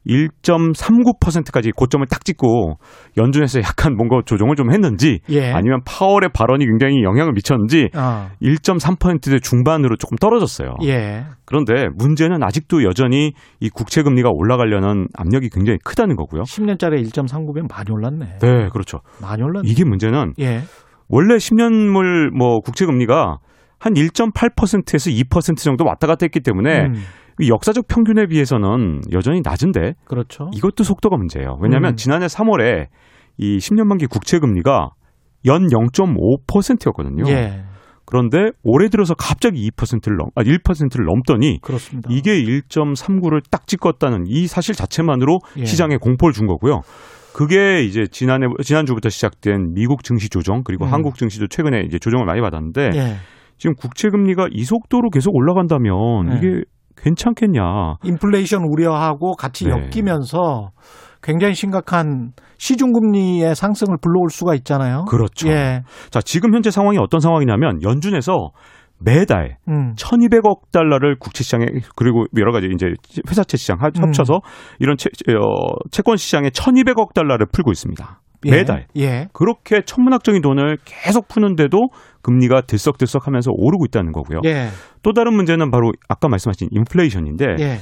1.39%까지 고점을 딱 찍고 연준에서 약간 뭔가 조정을 좀 했는지 예. 아니면 파월의 발언이 굉장히 영향을 미쳤는지 1.3%대 중반으로 조금 떨어졌어요. 예. 그런데 문제는 아직도 여전히 이 국채금리가 올라가려는 압력이 굉장히 크다는 거고요. 10년짜리 1.39면 많이 올랐네. 네, 그렇죠. 많이 올랐네. 이게 문제는 예. 원래 10년물 뭐 국채금리가 한 1.8%에서 2% 정도 왔다 갔다 했기 때문에 역사적 평균에 비해서는 여전히 낮은데 그렇죠. 이것도 속도가 문제예요. 왜냐하면 지난해 3월에 이 10년 만기 국채금리가 연 0.5%였거든요. 예. 그런데 올해 들어서 갑자기 1%를 넘더니 그렇습니다. 이게 1.39를 딱 찍었다는 이 사실 자체만으로 예. 시장에 공포를 준 거고요. 그게 이제 지난주부터 시작된 미국 증시 조정 그리고 한국 증시도 최근에 이제 조정을 많이 받았는데 예. 지금 국채금리가 이 속도로 계속 올라간다면 네. 이게 괜찮겠냐. 인플레이션 우려하고 같이 네. 엮이면서 굉장히 심각한 시중금리의 상승을 불러올 수가 있잖아요. 그렇죠. 예. 자, 지금 현재 상황이 어떤 상황이냐면 연준에서 매달 $1,200억 국채시장에 그리고 여러 가지 이제 회사채 시장 합쳐서 이런 채권 시장에 $1,200억 풀고 있습니다. 매달. 예. 그렇게 천문학적인 돈을 계속 푸는데도 금리가 들썩들썩 하면서 오르고 있다는 거고요. 예. 또 다른 문제는 바로 아까 말씀하신 인플레이션인데 예.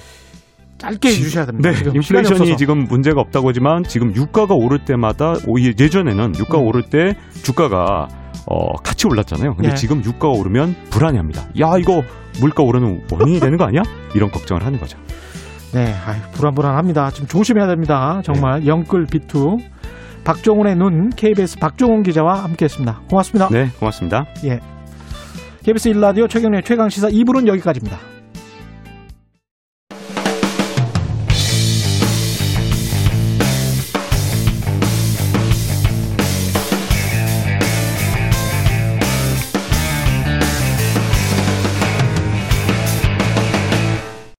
짧게 해주셔야 됩니다. 네. 지금 인플레이션이 지금 문제가 없다고 하지만 지금 유가가 오를 때마다 예전에는 유가가 오를 때 주가가 같이 올랐잖아요. 근데 예. 지금 유가가 오르면 불안해합니다. 야, 이거 물가 오르는 원인이 되는 거 아니야? 이런 걱정을 하는 거죠. 네, 아유, 불안불안합니다. 지금 조심해야 됩니다. 정말 네. 영끌 비투. 박종훈의 눈, KBS 박종훈 기자와 함께했습니다. 고맙습니다. 네, 고맙습니다. 예, KBS 1라디오 최경련의 최강시사 2부는 여기까지입니다.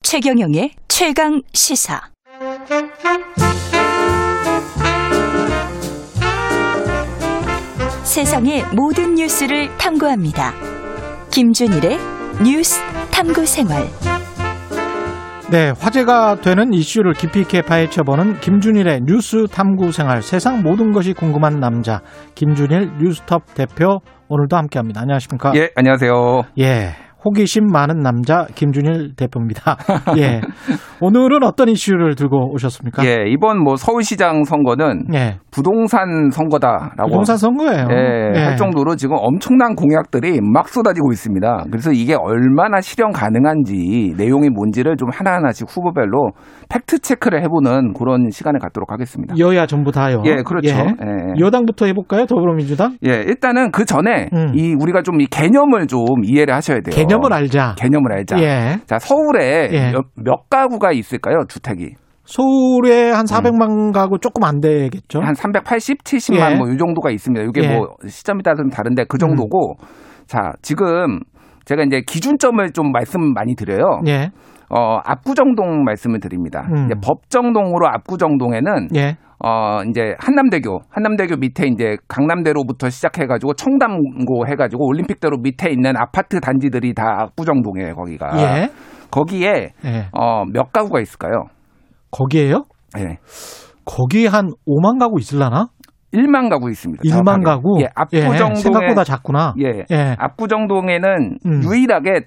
최경영의 최강시사. 세상의 모든 뉴스를 탐구합니다. 김준일의 뉴스 탐구생활. 네, 화제가 되는 이슈를 깊이 있게 파헤쳐보는 김준일의 뉴스 탐구생활. 세상 모든 것이 궁금한 남자 김준일 뉴스톱 대표 오늘도 함께합니다. 안녕하십니까? 예, 안녕하세요. 예, 호기심 많은 남자 김준일 대표입니다. 예, 오늘은 어떤 이슈를 들고 오셨습니까? 예, 이번 뭐 서울시장 선거는 예. 부동산 선거다라고. 부동산 선거예요. 예, 예. 할 정도로 지금 엄청난 공약들이 막 쏟아지고 있습니다. 그래서 이게 얼마나 실현 가능한지 내용이 뭔지를 좀 하나하나씩 후보별로 팩트 체크를 해보는 그런 시간을 갖도록 하겠습니다. 여야 전부 다요. 예, 그렇죠. 예. 예. 여당부터 해볼까요? 더불어민주당? 예, 일단은 그 전에 우리가 좀 이 개념을 좀 이해를 하셔야 돼요. 개념을 알자. 예. 자, 서울에 예. 몇 가구가 있을까요? 주택이. 서울에 한 400만 가구 조금 안 되겠죠? 한 380, 70만 예. 뭐 이 정도가 있습니다. 이게 예. 뭐 시점에 따라서는 다른데 그 정도고. 자, 지금 제가 이제 기준점을 좀 말씀 많이 드려요. 예. 압구정동 말씀을 드립니다. 이제 법정동으로 압구정동에는 예. 이제 한남대교 밑에 이제 강남대로부터 시작해가지고 청담고 해가지고 올림픽대로 밑에 있는 아파트 단지들이 다 압구정동이에요, 거기가. 예. 거기에, 예. 몇 가구가 있을까요? 거기에요? 예. 거기 한 5만 가구 있으려나? 1만 가구 있습니다. 1만 가구? 예, 압구정동 생각보다 작구나. 예, 예. 압구정동에는 유일하게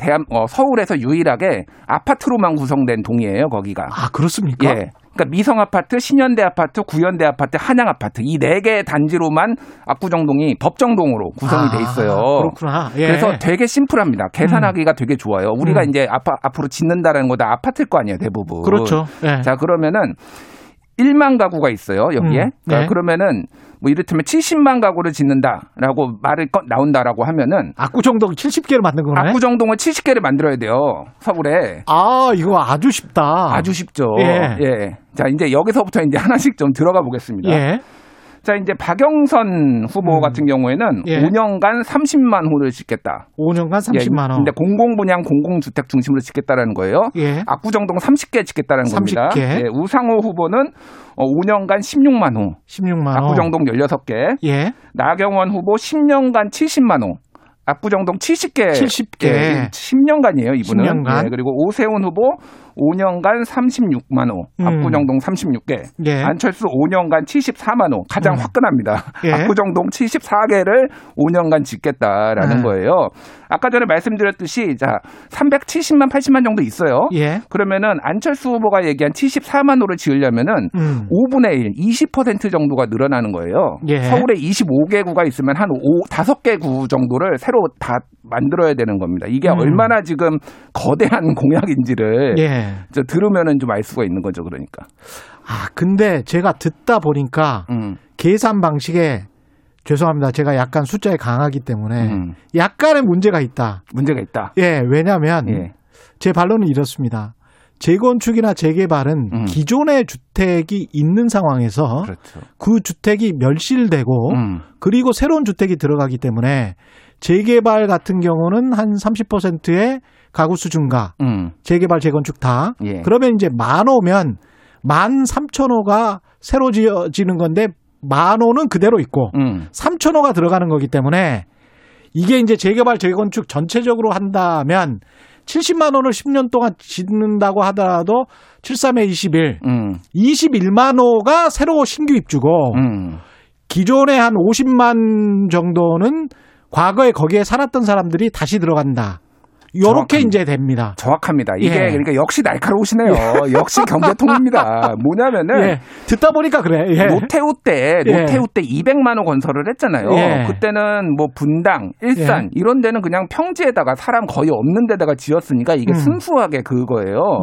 서울에서 유일하게 아파트로만 구성된 동이에요, 거기가. 아, 그렇습니까? 예. 그러니까 미성 아파트, 신현대 아파트, 구현대 아파트, 한양 아파트 이 네 개 단지로만 압구정동이 법정동으로 구성이 돼 있어요. 아, 그렇구나. 예. 그래서 되게 심플합니다. 계산하기가 되게 좋아요. 우리가 이제 앞으로 짓는다라는 거 다 아파트일 거 아니에요, 대부분. 그렇죠. 예. 자, 그러면은 1만 가구가 있어요, 여기에. 그러니까 네. 그러면은 뭐 이를테면 70만 가구를 짓는다라고 말을 나온다라고 하면은 압구정동 70개를 만든 거네. 압구정동을 70개를 만들어야 돼요, 서울에. 아, 이거 아주 쉽다. 아주 쉽죠. 예. 예. 자, 이제 여기서부터 이제 하나씩 좀 들어가 보겠습니다. 예. 자, 이제 박영선 후보 같은 경우에는 5년간 30만 호를 짓겠다. 5년간 30만 호. 근데 공공분양 공공주택 중심으로 짓겠다라는 거예요. 예. 압구정동 30개 짓겠다라는 30개. 겁니다. 예, 우상호 후보는 5년간 16만 호. 16만 호. 압구정동 16개. 예. 나경원 후보 10년간 70만 호. 압구정동 70개. 70개. 예, 10년간이에요, 이분은. 10년간. 예, 그리고 오세훈 후보 5년간 36만 호. 압구정동 36개. 예. 안철수 5년간 74만 호. 가장 화끈합니다. 예. 압구정동 74개를 5년간 짓겠다라는 거예요. 아까 전에 말씀드렸듯이 자, 370만 80만 정도 있어요. 예. 그러면은 안철수 후보가 얘기한 74만 호를 지으려면은 5분의 1, 20% 정도가 늘어나는 거예요. 예. 서울에 25개구가 있으면 한 5개 구 정도를 새로 다 만들어야 되는 겁니다. 이게 얼마나 지금 거대한 공약인지를 들으면은 좀 알 수가 있는 거죠, 그러니까. 아, 근데 제가 듣다 보니까 계산 방식에 죄송합니다. 제가 약간 숫자에 강하기 때문에 약간의 문제가 있다. 문제가 있다. 예, 왜냐하면 제 반론은 이렇습니다. 재건축이나 재개발은 기존의 주택이 있는 상황에서 그렇죠. 그 주택이 멸실되고 그리고 새로운 주택이 들어가기 때문에 재개발 같은 경우는 한 30%의 가구수 증가, 재개발, 재건축 다. 예. 그러면 이제 만 호면 13,000호가 새로 지어지는 건데 만 호는 그대로 있고 3,000호가 들어가는 거기 때문에 이게 이제 재개발, 재건축 전체적으로 한다면 70만 호를 10년 동안 짓는다고 하더라도 7,3에 21, 21만 호가 새로 신규 입주고 기존의 한 50만 정도는 과거에 거기에 살았던 사람들이 다시 들어간다. 요렇게 이제 됩니다. 정확합니다. 이게 그러니까 역시 날카로우시네요. 역시 경제통입니다. 뭐냐면은 듣다 보니까 그래. 노태우 때 200만 호 건설을 했잖아요. 그때는 뭐 분당, 일산 이런 데는 그냥 평지에다가 사람 거의 없는 데다가 지었으니까 이게 순수하게 그거예요.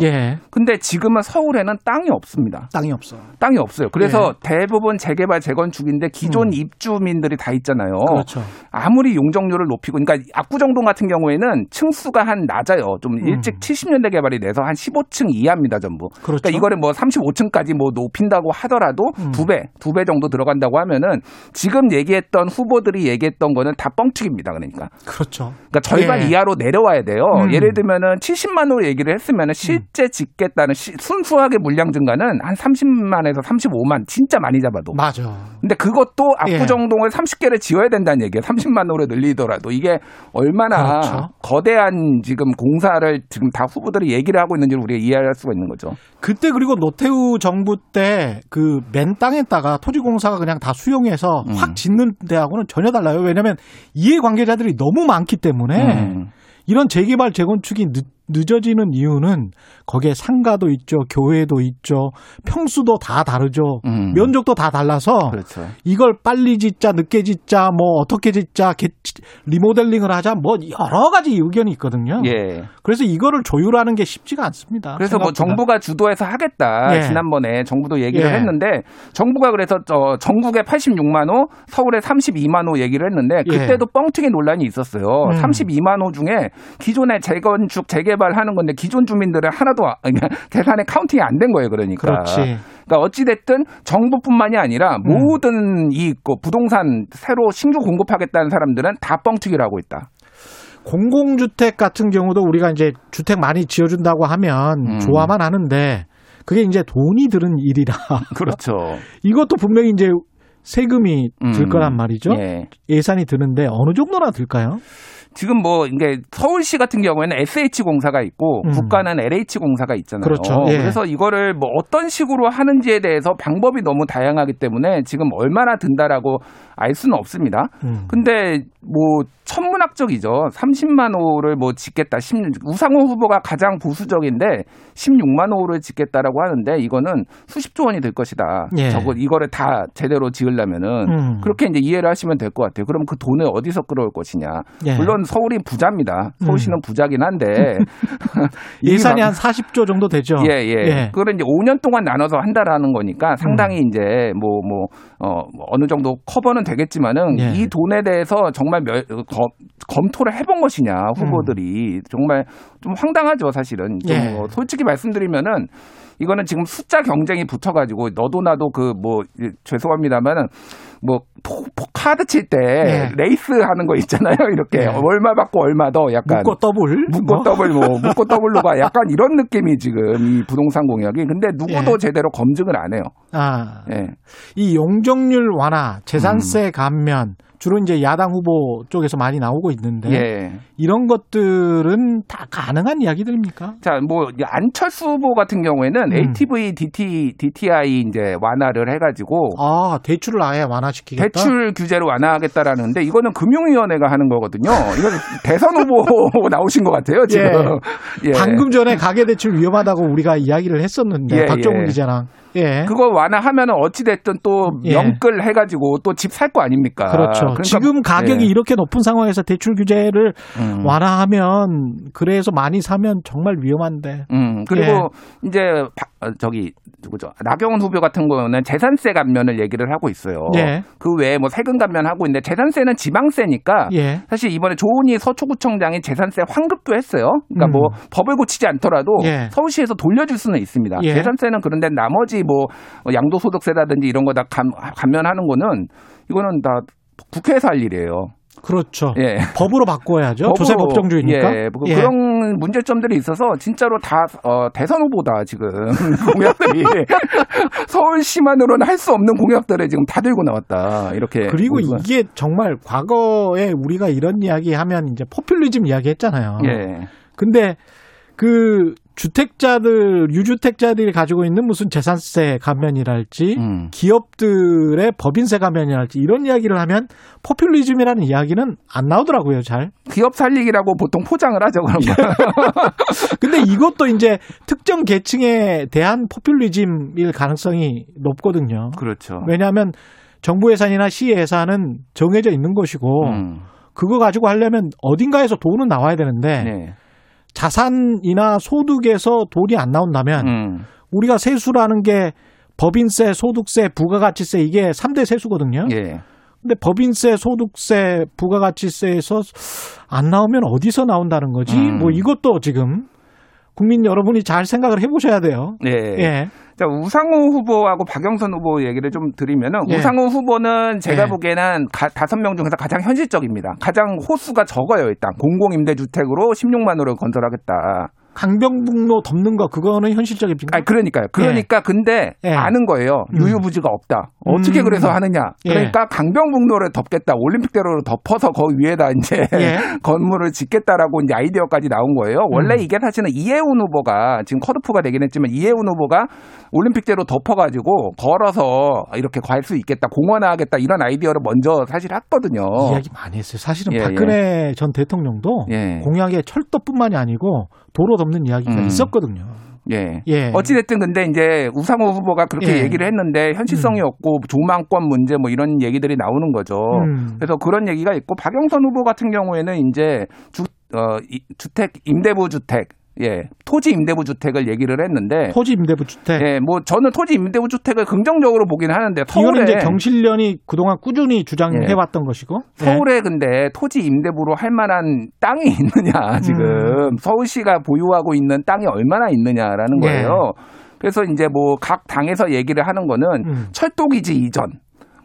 근데 지금은 서울에는 땅이 없습니다. 땅이 없어. 땅이 없어요. 그래서 대부분 재개발, 재건축인데 기존 입주민들이 다 있잖아요. 그렇죠. 아무리 용적률을 높이고 그러니까 압구정동 같은 경우에는 층수가 한 낮아요. 좀 일찍 70년대 개발이 돼서 한 15층 이하입니다, 전부. 그렇죠. 그러니까 이거를 뭐 35층까지 뭐 높인다고 하더라도 두 배 정도 들어간다고 하면은 지금 얘기했던 후보들이 얘기했던 거는 다 뻥튀기입니다, 그러니까. 그렇죠. 그러니까 절반 이하로 내려와야 돼요. 예를 들면은 70만 호로 얘기를 했으면은 실제 짓겠다는 순수하게 물량 증가는 한 30만에서 35만 진짜 많이 잡아도. 맞아. 근데 그것도 압구정동을 30개를 지어야 된다는 얘기예요. 30만 호로 늘리더라도 이게 얼마나 그렇죠. 거대한 지금 공사를 지금 다 후보들이 얘기를 하고 있는지를 우리가 이해할 수가 있는 거죠. 그때 그리고 노태우 정부 때 그 맨 땅에다가 토지공사가 그냥 다 수용해서 확 짓는 데하고는 전혀 달라요. 왜냐하면 이해관계자들이 너무 많기 때문에 이런 재개발 재건축이 늦어지는 이유는 거기에 상가도 있죠. 교회도 있죠. 평수도 다 다르죠. 면적도 다 달라서 그렇죠. 이걸 빨리 짓자 늦게 짓자 뭐 어떻게 짓자 리모델링을 하자 뭐 여러 가지 의견이 있거든요. 예. 그래서 이거를 조율하는 게 쉽지가 않습니다. 그래서 생각보다. 뭐 정부가 주도해서 하겠다. 지난번에 정부도 얘기를 했는데 정부가 그래서 전국에 86만 호 서울에 32만 호 얘기를 했는데 그때도 뻥튀기 논란이 있었어요. 32만 호 중에 기존의 재건축 재개발 하는 건데 기존 주민들은 하나도 계산에 카운팅이 안 된 거예요, 그러니까. 그렇지. 그러니까 어찌됐든 정부뿐만이 아니라 모든 이 부동산 새로 신규 공급하겠다는 사람들은 다 뻥튀기를 하고 있다. 공공주택 같은 경우도 우리가 이제 주택 많이 지어준다고 하면 좋아만 하는데 그게 이제 돈이 드는 일이라. 그렇죠. 이것도 분명히 이제 세금이 들 거란 말이죠. 예산이 드는데 어느 정도나 들까요? 지금 뭐 이게 서울시 같은 경우에는 SH공사가 있고 국가는 LH공사가 있잖아요. 그렇죠. 예. 그래서 이거를 뭐 어떤 식으로 하는지에 대해서 방법이 너무 다양하기 때문에 지금 얼마나 든다라고 알 수는 없습니다. 근데 뭐 천문학적이죠. 30만 호를 뭐 짓겠다. 우상호 후보가 가장 보수적인데 16만 호를 짓겠다라고 하는데 이거는 수십조 원이 될 것이다. 예. 저거 이거를 다 제대로 지으려면은 그렇게 이제 이해를 하시면 될 것 같아요. 그럼 그 돈을 어디서 끌어올 것이냐. 예. 물론 서울이 부자입니다. 서울시는 부자긴 한데 예산이 한 40조 정도 되죠. 예예. 예. 예. 그걸 이제 5년 동안 나눠서 한다라는 거니까 상당히 이제 어느 정도 커버는 되겠지만은 예. 이 돈에 대해서 정말 검토를 해본 것이냐 후보들이 정말 좀 황당하죠 사실은. 좀 예. 솔직히 말씀드리면은. 이거는 지금 숫자 경쟁이 붙어가지고 너도 나도 죄송합니다만은 카드 칠 때 예. 레이스 하는 거 있잖아요 이렇게 예. 얼마 받고 얼마 더 약간 묶고 더블로가 약간 이런 느낌이 지금 이 부동산 공약이 근데 누구도 예. 제대로 검증을 안 해요. 아, 예. 이 용적률 완화, 재산세 감면 주로 이제 야당 후보 쪽에서 많이 나오고 있는데 예. 이런 것들은 다 가능한 이야기들입니까? 자, 뭐 안철수 후보 같은 경우에는 ATV, DTI 이제 완화를 해가지고 대출을 아예 완화시키겠다. 대출 규제를 완화하겠다라는데 이거는 금융위원회가 하는 거거든요. 이건 대선 후보 나오신 것 같아요 지금. 예. 예. 방금 전에 가계대출 위험하다고 우리가 이야기를 했었는데 예, 박종훈 예. 기자랑. 예. 그거 완화하면 어찌됐든 또 명끌 예. 해가지고 또 집 살 거 아닙니까? 그렇죠. 그러니까, 지금 가격이 예. 이렇게 높은 상황에서 대출 규제를 완화하면 그래서 많이 사면 정말 위험한데. 그리고 예. 이제 나경원 후보 같은 경우는 재산세 감면을 얘기를 하고 있어요. 예. 그 외에 뭐 세금 감면 하고 있는데 재산세는 지방세니까 예. 사실 이번에 조은희 서초구청장이 재산세 환급도 했어요. 그러니까 뭐 법을 고치지 않더라도 예. 서울시에서 돌려줄 수는 있습니다. 예. 재산세는 그런데 나머지 뭐 양도소득세라든지 이런 거 다 감면하는 거는 이거는 다 국회에서 할 일이에요. 그렇죠. 예. 법으로 바꿔야죠. 조세 법정주의니까. 예. 예. 그런 문제점들이 있어서 진짜로 다 대선 후보다 지금 공약들이 서울시만으로는 할 수 없는 공약들을 지금 다 들고 나왔다. 이렇게. 그리고 이게 정말 과거에 우리가 이런 이야기하면 이제 포퓰리즘 이야기했잖아요. 예. 근데 유주택자들이 가지고 있는 무슨 재산세 감면이랄지, 기업들의 법인세 감면이랄지, 이런 이야기를 하면 포퓰리즘이라는 이야기는 안 나오더라고요, 잘. 기업 살리기라고 보통 포장을 하죠, 그런 거. 근데 이것도 이제 특정 계층에 대한 포퓰리즘일 가능성이 높거든요. 그렇죠. 왜냐하면 정부 예산이나 시 예산은 정해져 있는 것이고, 그거 가지고 하려면 어딘가에서 돈은 나와야 되는데, 네. 자산이나 소득에서 돈이 안 나온다면 우리가 세수라는 게 법인세, 소득세, 부가가치세 이게 3대 세수거든요. 예. 근데 법인세, 소득세, 부가가치세에서 안 나오면 어디서 나온다는 거지? 뭐 이것도 지금 국민 여러분이 잘 생각을 해보셔야 돼요. 네. 예. 자, 우상호 후보하고 박영선 후보 얘기를 좀 드리면은 예. 우상호 후보는 제가 예. 보기에는 5명 중에서 가장 현실적입니다. 가장 호수가 적어요. 일단 공공임대주택으로 16만 호를 건설하겠다. 강변북로 덮는 거 그거는 현실적입니까? 아, 그러니까 예. 근데 예. 아는 거예요. 유유부지가 없다. 어떻게 그래서 하느냐? 그러니까 예. 강변북로를 덮겠다. 올림픽대로를 덮어서 거기 위에다 이제 예. 건물을 짓겠다라고 이제 아이디어까지 나온 거예요. 원래 이게 사실은 이혜훈 후보가 지금 컷오프가 되긴 했지만 이혜훈 후보가 올림픽대로 덮어가지고 걸어서 이렇게 갈 수 있겠다, 공원화하겠다 이런 아이디어를 먼저 사실 했거든요. 이야기 많이 했어요. 사실은 예, 박근혜 예. 전 대통령도 예. 공약에 철도뿐만이 아니고 도로 덮는 이야기가 있었거든요. 예. 예. 어찌됐든 근데 이제 우상호 후보가 그렇게 예. 얘기를 했는데 현실성이 없고 조망권 문제 뭐 이런 얘기들이 나오는 거죠. 그래서 그런 얘기가 있고 박영선 후보 같은 경우에는 이제 주택 임대부 주택 예. 토지 임대부 주택을 얘기를 했는데 토지 임대부 주택. 예. 뭐 저는 토지 임대부 주택을 긍정적으로 보긴 하는데 서울에 이제 경실련이 그동안 꾸준히 주장해 왔던 예. 것이고 서울에 예. 근데 토지 임대부로 할 만한 땅이 있느냐 지금 서울시가 보유하고 있는 땅이 얼마나 있느냐라는 거예요. 예. 그래서 이제 뭐 각 당에서 얘기를 하는 거는 철도기지 이전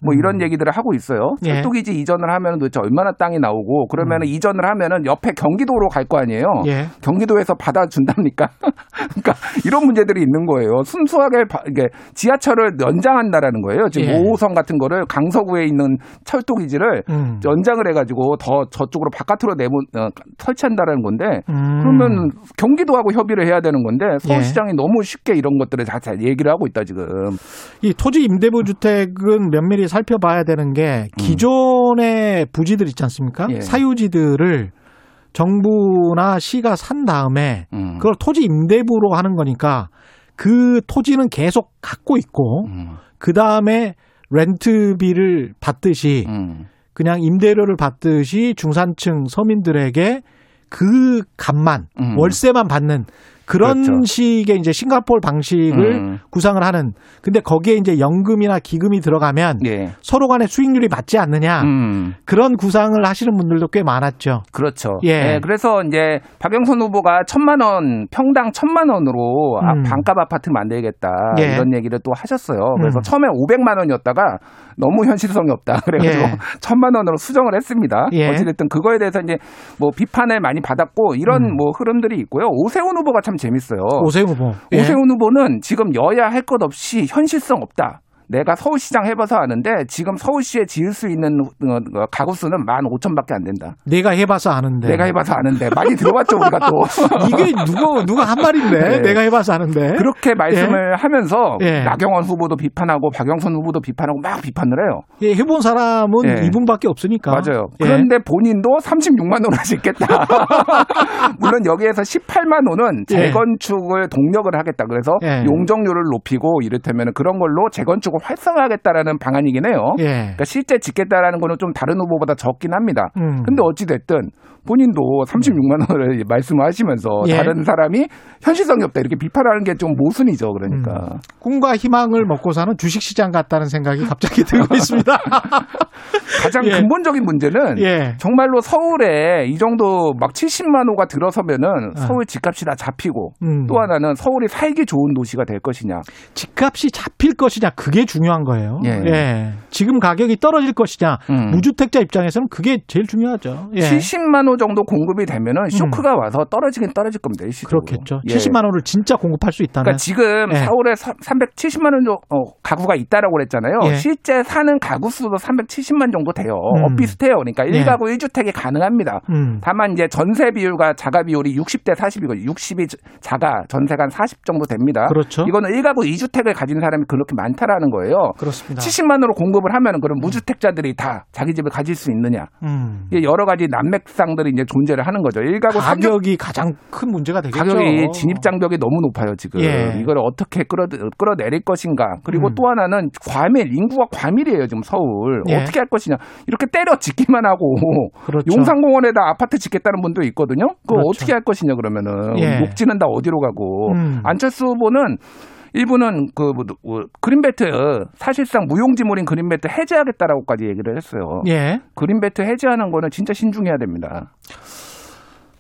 뭐 이런 얘기들을 하고 있어요. 예. 철도기지 이전을 하면 도대체 얼마나 땅이 나오고 그러면 이전을 하면 옆에 경기도로 갈 거 아니에요. 예. 경기도에서 받아준답니까? 그러니까 이런 문제들이 있는 거예요. 순수하게 지하철을 연장한다라는 거예요. 지금 예. 5호선 같은 거를 강서구에 있는 철도기지를 연장을 해가지고 더 저쪽으로 바깥으로 설치한다라는 건데 그러면 경기도하고 협의를 해야 되는 건데 서울시장이 예. 너무 쉽게 이런 것들을 다 얘기를 하고 있다 지금. 이 토지 임대보유주택은 면밀히 살펴봐야 되는 게 기존의 부지들 있지 않습니까? 예. 사유지들을 정부나 시가 산 다음에 그걸 토지 임대부로 하는 거니까 그 토지는 계속 갖고 있고 그다음에 렌트비를 받듯이 그냥 임대료를 받듯이 중산층 서민들에게 그 값만 월세만 받는 그런 그렇죠. 식의 이제 싱가포르 방식을 구상을 하는. 근데 거기에 이제 연금이나 기금이 들어가면 예. 서로 간의 수익률이 맞지 않느냐 그런 구상을 하시는 분들도 꽤 많았죠. 그렇죠. 예. 네, 그래서 이제 박영선 후보가 1,000만 원 평당 1,000만 원으로 반값 아파트 만들겠다 예. 이런 얘기를 또 하셨어요. 그래서 처음에 500만 원이었다가 너무 현실성이 없다 그래가지고 예. 1,000만 원으로 수정을 했습니다. 예. 어찌됐든 그거에 대해서 이제 뭐 비판을 많이 받았고 이런 뭐 흐름들이 있고요. 오세훈 후보가 참 재밌어요. 오세훈 후보는 지금 여야 할 것 없이 현실성 없다. 내가 서울시장 해봐서 아는데 지금 서울시에 지을 수 있는 가구 수는 15,000밖에 안 된다. 내가 해봐서 아는데. 많이 들어봤죠 우리가 또. 이게 누가 한 말인데. 네. 내가 해봐서 아는데. 그렇게 말씀을 예. 하면서 예. 나경원 후보도 비판하고 박영선 후보도 비판하고 막 비판을 해요. 예, 해본 사람은 예. 이분밖에 없으니까. 맞아요. 예. 그런데 본인도 36만 원을 짓겠다. 물론 여기에서 18만 원은 재건축을 예. 동력을 하겠다. 그래서 예. 용적률을 높이고 이를테면 그런 걸로 재건축을 활성화하겠다라는 방안이긴 해요. 예. 그러니까 실제 짓겠다라는 거는 좀 다른 후보보다 적긴 합니다. 근데 어찌됐든 본인도 36만 원을 말씀하시면서 예. 다른 사람이 현실성이 없다 이렇게 비판하는 게 좀 모순이죠. 그러니까. 꿈과 희망을 먹고 사는 주식시장 같다는 생각이 갑자기 들고 있습니다. 가장 예. 근본적인 문제는 예. 정말로 서울에 이 정도 막 70만 호가 들어서면은 서울 집값이 다 잡히고 또 하나는 서울이 살기 좋은 도시가 될 것이냐. 집값이 잡힐 것이냐 그게 중요한 거예요. 예. 예. 지금 가격이 떨어질 것이냐 무주택자 입장에서는 그게 제일 중요하죠. 예. 70만 호 정도 공급이 되면은 쇼크가 와서 떨어질 겁니다. 일시적으로. 그렇겠죠. 예. 70만 호를 진짜 공급할 수 있다는. 그러니까 지금 예. 서울에 370만 원 가구가 있다라고 그랬잖아요. 예. 실제 사는 가구 수도 370만 정도 돼요. 비슷해요. 그러니까 1가구 예. 1주택이 가능합니다. 다만 이제 전세 비율과 자가 비율이 60대 40이고 60이 자가 전세가 한 40 정도 됩니다. 그렇죠. 이거는 1가구 2주택을 가진 사람이 그렇게 많다라는 거예요. 그렇습니다. 70만으로 공급을 하면은 그럼 무주택자들이 다 자기 집을 가질 수 있느냐. 이게 여러 가지 난맥상들이 이제 존재를 하는 거죠. 1가구 가격이 30... 가장 큰 문제가 되겠죠. 가격이 진입장벽이 너무 높아요. 지금 예. 이걸 어떻게 끌어내릴 것인가. 그리고 또 하나는 인구가 과밀이에요. 지금 서울 예. 어떻게 할 것이냐. 이렇게 때려 짓기만 하고 그렇죠. 용산공원에다 아파트 짓겠다는 분도 있거든요. 그거 그렇죠. 어떻게 할 것이냐 그러면은 예. 녹지는 다 어디로 가고 안철수 후보는 일부는 그린벨트 사실상 무용지물인 그린벨트 해제하겠다라고까지 얘기를 했어요. 예. 그린벨트 해제하는 거는 진짜 신중해야 됩니다.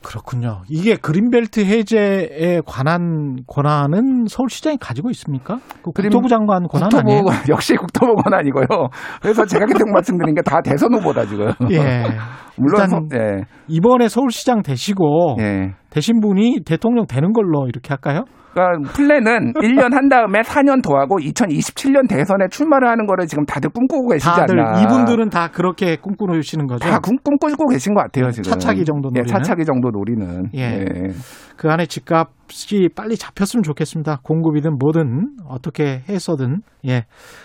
그렇군요. 이게 그린벨트 해제에 관한 권한은 서울시장이 가지고 있습니까? 국토부 장관 권한 아니에요? 역시 국토부 권한이고요. 그래서 제가 계속 말씀드린 게 다 대선 후보다 지금. 예. 물론 예. 이번에 서울시장 되시고 예. 되신 분이 대통령 되는 걸로 이렇게 할까요? 그러니까 플랜은 1년 한 다음에 4년 더 하고 2027년 대선에 출마를 하는 거를 지금 다들 꿈꾸고 계시지 않나. 이분들은 다 그렇게 꿈꾸시는 거죠? 다 꿈꾸고 계신 것 같아요. 지금. 차차기 정도 노리는. 예, 차차기 정도 노리는. 예. 예. 그 안에 집값이 빨리 잡혔으면 좋겠습니다. 공급이든 뭐든 어떻게 해서든. 예.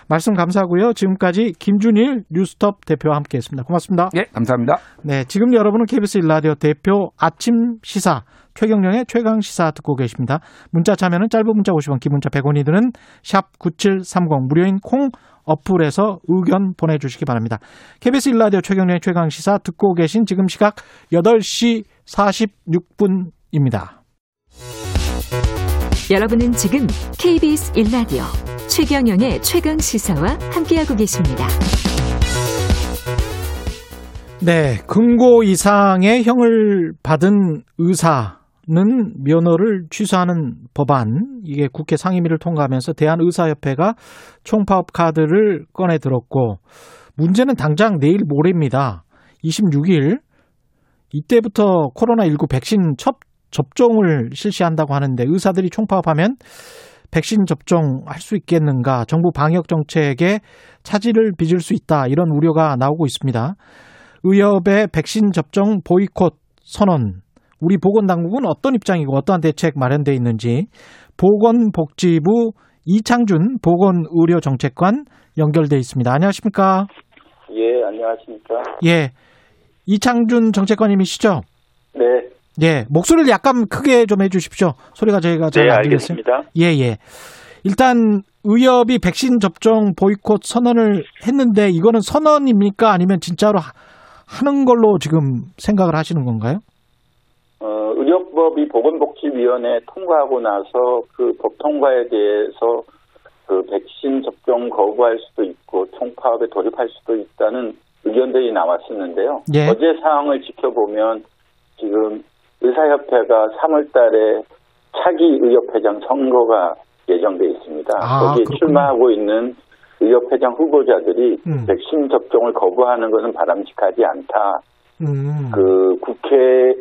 말씀 감사하고요. 지금까지 김준일 뉴스톱 대표와 함께했습니다. 고맙습니다. 예, 감사합니다. 네, 지금 여러분은 KBS 1라디오 대표 아침 시사. 최경령의 최강시사 듣고 계십니다. 문자 참여는 짧은 문자 50원, 긴 문자 100원이 드는 샵 9730 무료인 콩 어플에서 의견 보내주시기 바랍니다. KBS 1라디오 최경령의 최강시사 듣고 계신 지금 시각 8시 46분입니다. 여러분은 지금 KBS 1라디오 최경령의 최강시사와 함께하고 계십니다. 네, 금고 이상의 형을 받은 의사 면허를 취소하는 법안, 이게 국회 상임위를 통과하면서 대한의사협회가 총파업 카드를 꺼내 들었고, 문제는 당장 내일 모레입니다. 26일 이때부터 코로나19 백신 접종을 실시한다고 하는데, 의사들이 총파업하면 백신 접종할 수 있겠는가, 정부 방역 정책에 차질을 빚을 수 있다, 이런 우려가 나오고 있습니다. 의협의 백신 접종 보이콧 선언, 우리 보건당국은 어떤 입장이고 어떠한 대책 마련되어 있는지 보건복지부 이창준 보건의료정책관 연결돼 있습니다. 안녕하십니까? 예, 안녕하십니까? 예, 이창준 정책관님이시죠? 네. 예, 목소리를 약간 크게 좀 해주십시오. 소리가 저희가 잘 안 들리겠어요. 네, 알겠습니다. 예. 일단 의협이 백신 접종 보이콧 선언을 했는데, 이거는 선언입니까? 아니면 진짜로 하는 걸로 지금 생각을 하시는 건가요? 의료법이 보건복지위원회 통과하고 나서 그 법 통과에 대해서 그 백신 접종 거부할 수도 있고 총파업에 돌입할 수도 있다는 의견들이 나왔었는데요. 예. 어제 상황을 지켜보면 지금 의사협회가 3월 달에 차기 의협회장 선거가 예정돼 있습니다. 거기에 출마하고 있는 의협회장 후보자들이 백신 접종을 거부하는 것은 바람직하지 않다. 그 국회의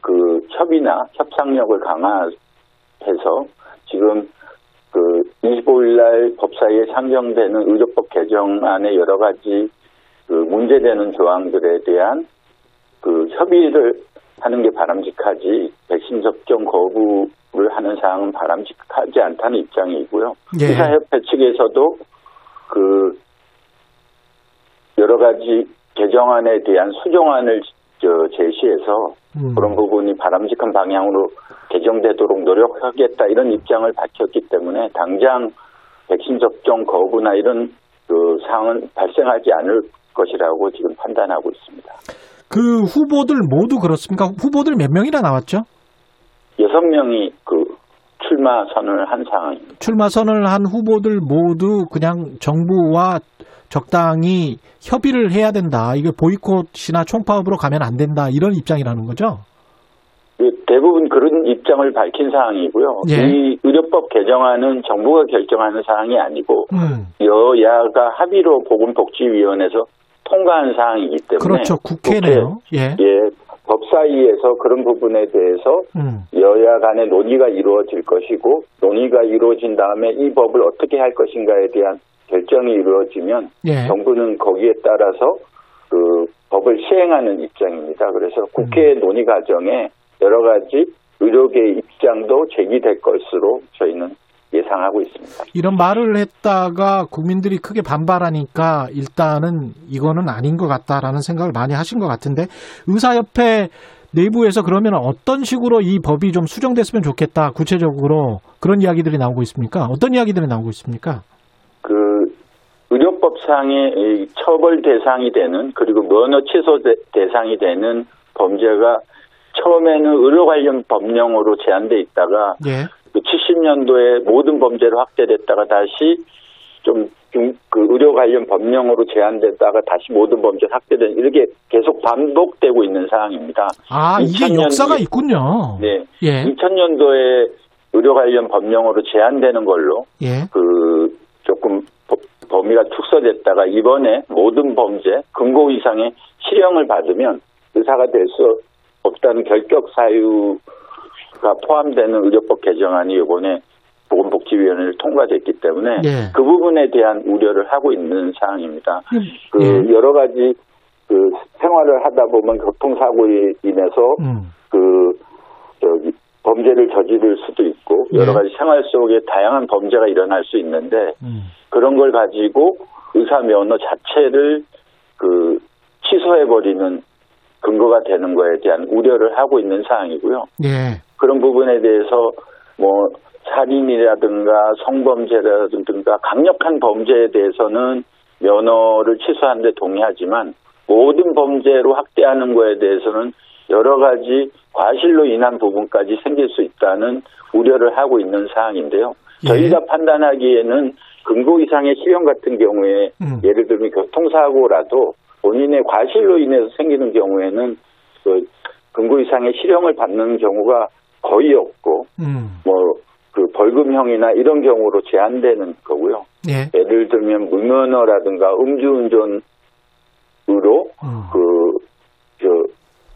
그 협의나 협상력을 강화해서 지금 그 25일 날 법사위에 상정되는 의료법 개정안의 여러 가지 그 문제되는 조항들에 대한 그 협의를 하는 게 바람직하지, 백신 접종 거부를 하는 사항은 바람직하지 않다는 입장이고요. 예. 의사협회 측에서도 그 여러 가지 개정안에 대한 수정안을 제시해서 그런 부분이 바람직한 방향으로 개정되도록 노력하겠다, 이런 입장을 밝혔기 때문에 당장 백신 접종 거부나 이런 그 상황은 발생하지 않을 것이라고 지금 판단하고 있습니다. 그 후보들 모두 그렇습니까? 후보들 몇 명이나 나왔죠? 6명이 그 출마 선언을 한 상황입니다. 출마 선언을 한 후보들 모두 그냥 정부와 적당히 협의를 해야 된다, 이게 보이콧이나 총파업으로 가면 안 된다, 이런 입장이라는 거죠? 대부분 그런 입장을 밝힌 사항이고요. 예. 이 의료법 개정안은 정부가 결정하는 사항이 아니고 여야가 합의로 보건복지위원회에서 통과한 사항이기 때문에. 그렇죠. 국회네요. 예. 법사위에서 그런 부분에 대해서 여야 간의 논의가 이루어질 것이고, 논의가 이루어진 다음에 이 법을 어떻게 할 것인가에 대한 결정이 이루어지면 예. 정부는 거기에 따라서 그 법을 시행하는 입장입니다. 그래서 국회 논의 과정에 여러 가지 의료계의 입장도 제기될 것으로 저희는 예상하고 있습니다. 이런 말을 했다가 국민들이 크게 반발하니까 일단은 이거는 아닌 것 같다라는 생각을 많이 하신 것 같은데, 의사협회 내부에서 그러면 어떤 식으로 이 법이 좀 수정됐으면 좋겠다, 구체적으로 그런 이야기들이 나오고 있습니까? 어떤 이야기들이 나오고 있습니까? 그 의료법상의 처벌 대상이 되는, 그리고 면허 취소 대상이 되는 범죄가 처음에는 의료 관련 법령으로 제한돼 있다가 예. 70년도에 모든 범죄로 확대됐다가 다시 좀 그 의료 관련 법령으로 제한됐다가 다시 모든 범죄 확대된, 이렇게 계속 반복되고 있는 상황입니다. 아, 이게 역사가 있군요. 네, 예. 2000년도에 의료 관련 법령으로 제한되는 걸로 예. 그 조금 범위가 축소됐다가 이번에 모든 범죄 금고 이상의 실형을 받으면 의사가 될 수 없다는 결격 사유가 포함되는 의료법 개정안이 이번에 보건복지위원회를 통과됐기 때문에 예. 그 부분에 대한 우려를 하고 있는 상황입니다. 그 예. 여러 가지 그 생활을 하다 보면 교통사고에 인해서 그 저기 범죄를 저지를 수도 있고 여러 가지 생활 속에 다양한 범죄가 일어날 수 있는데 그런 걸 가지고 의사 면허 자체를 그 취소해버리는 근거가 되는 거에 대한 우려를 하고 있는 사항이고요. 예. 그런 부분에 대해서 뭐 살인이라든가 성범죄라든가 강력한 범죄에 대해서는 면허를 취소하는 데 동의하지만, 모든 범죄로 확대하는 거에 대해서는 여러 가지 과실로 인한 부분까지 생길 수 있다는 우려를 하고 있는 사항인데요. 예. 저희가 판단하기에는 금고 이상의 실형 같은 경우에 예를 들면 교통사고라도 본인의 과실로 인해서 생기는 경우에는 금고 이상의 실형을 받는 경우가 거의 없고 뭐 그 벌금형이나 이런 경우로 제한되는 거고요. 예. 예를 들면 무면허라든가 음주운전으로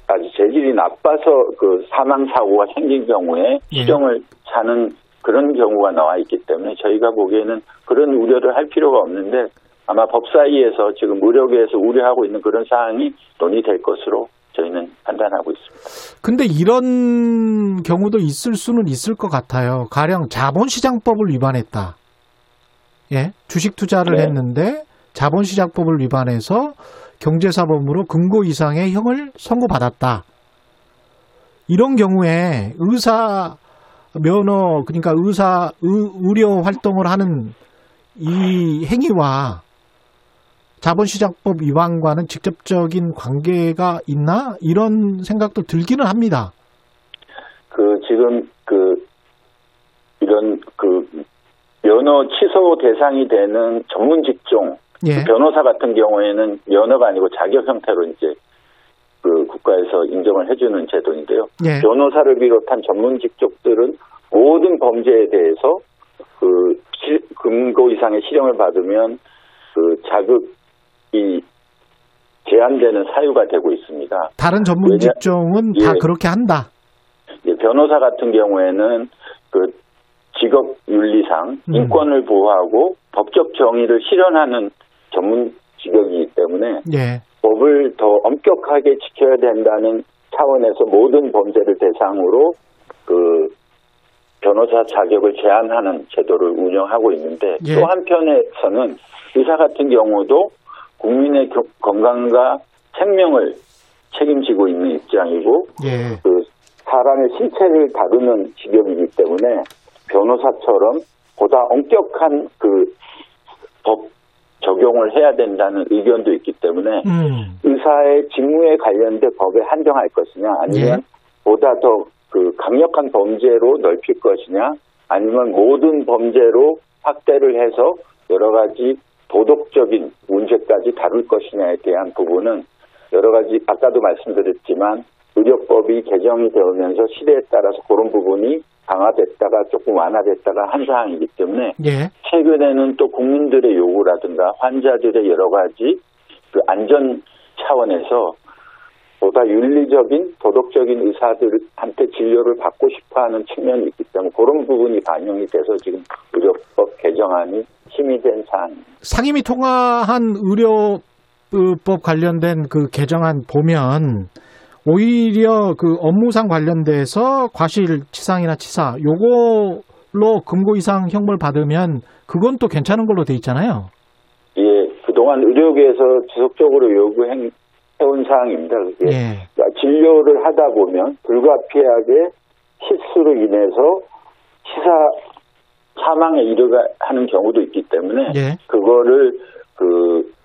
아주 재질이 나빠서 그 사망 사고가 생긴 경우에 추정을 차는 그런 경우가 나와 있기 때문에 저희가 보기에는 그런 우려를 할 필요가 없는데 아마 법사위에서 지금 의료계에서 우려하고 있는 그런 사항이 논의될 것으로 저희는 판단하고 있습니다. 근데 이런 경우도 있을 수는 있을 것 같아요. 가령 자본시장법을 위반했다. 예, 주식 투자를 했는데 자본시장법을 위반해서 경제사범으로 금고 이상의 형을 선고받았다. 이런 경우에 의사 면허, 그러니까 의료 활동을 하는 이 행위와 자본시장법 위반과는 직접적인 관계가 있나? 이런 생각도 들기는 합니다. 지금 이런 면허 취소 대상이 되는 전문 직종, 예. 변호사 같은 경우에는 면허가 아니고 자격 형태로 이제 국가에서 인정을 해주는 제도인데요. 예. 변호사를 비롯한 전문 직종들은 모든 범죄에 대해서 금고 이상의 실형을 받으면 자극이 제한되는 사유가 되고 있습니다. 다른 전문 직종은 다 그렇게 한다. 예, 변호사 같은 경우에는 직업 윤리상 인권을 보호하고 법적 정의를 실현하는 전문 직업이기 때문에 법을 더 엄격하게 지켜야 된다는 차원에서 모든 범죄를 대상으로 변호사 자격을 제한하는 제도를 운영하고 있는데 또 한편에서는 의사 같은 경우도 국민의 건강과 생명을 책임지고 있는 입장이고 사람의 신체를 다루는 직업이기 때문에 변호사처럼 보다 엄격한 법 적용을 해야 된다는 의견도 있기 때문에 의사의 직무에 관련된 법에 한정할 것이냐 아니면 보다 더 강력한 범죄로 넓힐 것이냐 아니면 모든 범죄로 확대를 해서 여러 가지 도덕적인 문제까지 다룰 것이냐에 대한 부분은 여러 가지 아까도 말씀드렸지만 의료법이 개정이 되면서 시대에 따라서 그런 부분이 강화됐다가 조금 완화됐다가 한 사항이기 때문에 최근에는 또 국민들의 요구라든가 환자들의 여러 가지 안전 차원에서 보다 윤리적인 도덕적인 의사들한테 진료를 받고 싶어하는 측면이 있기 때문에 그런 부분이 반영이 돼서 지금 의료법 개정안이 심의된 사안입니다. 상임위 통과한 의료법 관련된 개정안 보면 오히려 업무상 관련돼서 과실치상이나 치사 요걸로 금고 이상 형벌 받으면 그건 또 괜찮은 걸로 돼 있잖아요. 예, 그동안 의료계에서 지속적으로 요구해온 사항입니다. 진료를 하다 보면 불가피하게 실수로 인해서 치사 사망에 이르게 하는 경우도 있기 때문에 그거를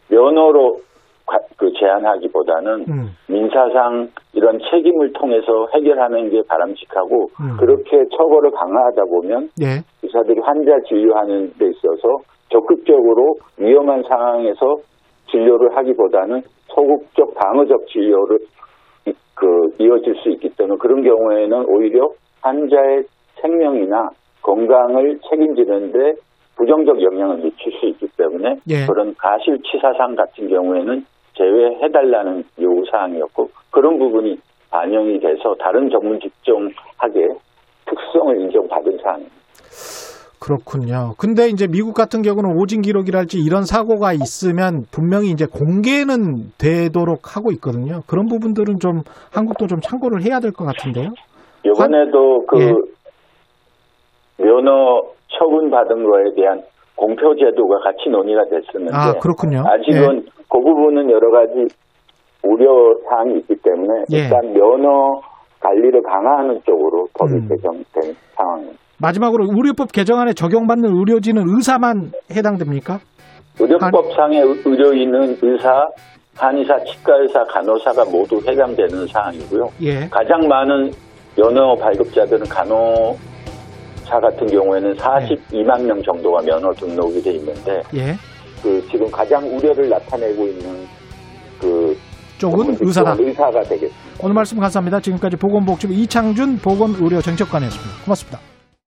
면허로 제한하기보다는 민사상 이런 책임을 통해서 해결하는 게 바람직하고 그렇게 처벌을 강화하다 보면 의사들이 환자 진료하는 데 있어서 적극적으로 위험한 상황에서 진료를 하기보다는 소극적 방어적 진료를 이어질 수 있기 때문에 그런 경우에는 오히려 환자의 생명이나 건강을 책임지는데 부정적 영향을 미칠 수 있기 때문에 그런 가실치사상 같은 경우에는 제외해달라는 요구사항이었고 그런 부분이 반영이 돼서 다른 전문 직종학의 특성을 인정받은 사항입니다. 그렇군요. 근데 이제 미국 같은 경우는 오진 기록이랄지 이런 사고가 있으면 분명히 이제 공개는 되도록 하고 있거든요. 그런 부분들은 좀 한국도 좀 참고를 해야 될 것 같은데요. 이번에도 면허 처분받은 거에 대한 공표 제도가 같이 논의가 됐었는데 그렇군요. 아직은 그 부분은 여러 가지 우려 사항이 있기 때문에 일단 면허 관리를 강화하는 쪽으로 법이 개정된 상황입니다. 마지막으로 의료법 개정안에 적용받는 의료진은 의사만 해당됩니까? 의료법상의 의료인은 의사, 한의사, 치과의사, 간호사가 모두 해당되는 사항이고요. 가장 많은 면허 발급자들은 간호사 같은 경우에는 42만 명 정도가 면허 등록이 돼 있는데 지금 가장 우려를 나타내고 있는 쪽은 의사다. 의사가 되겠습니다. 오늘 말씀 감사합니다. 지금까지 보건복지부 이창준 보건의료정책관이었습니다. 고맙습니다.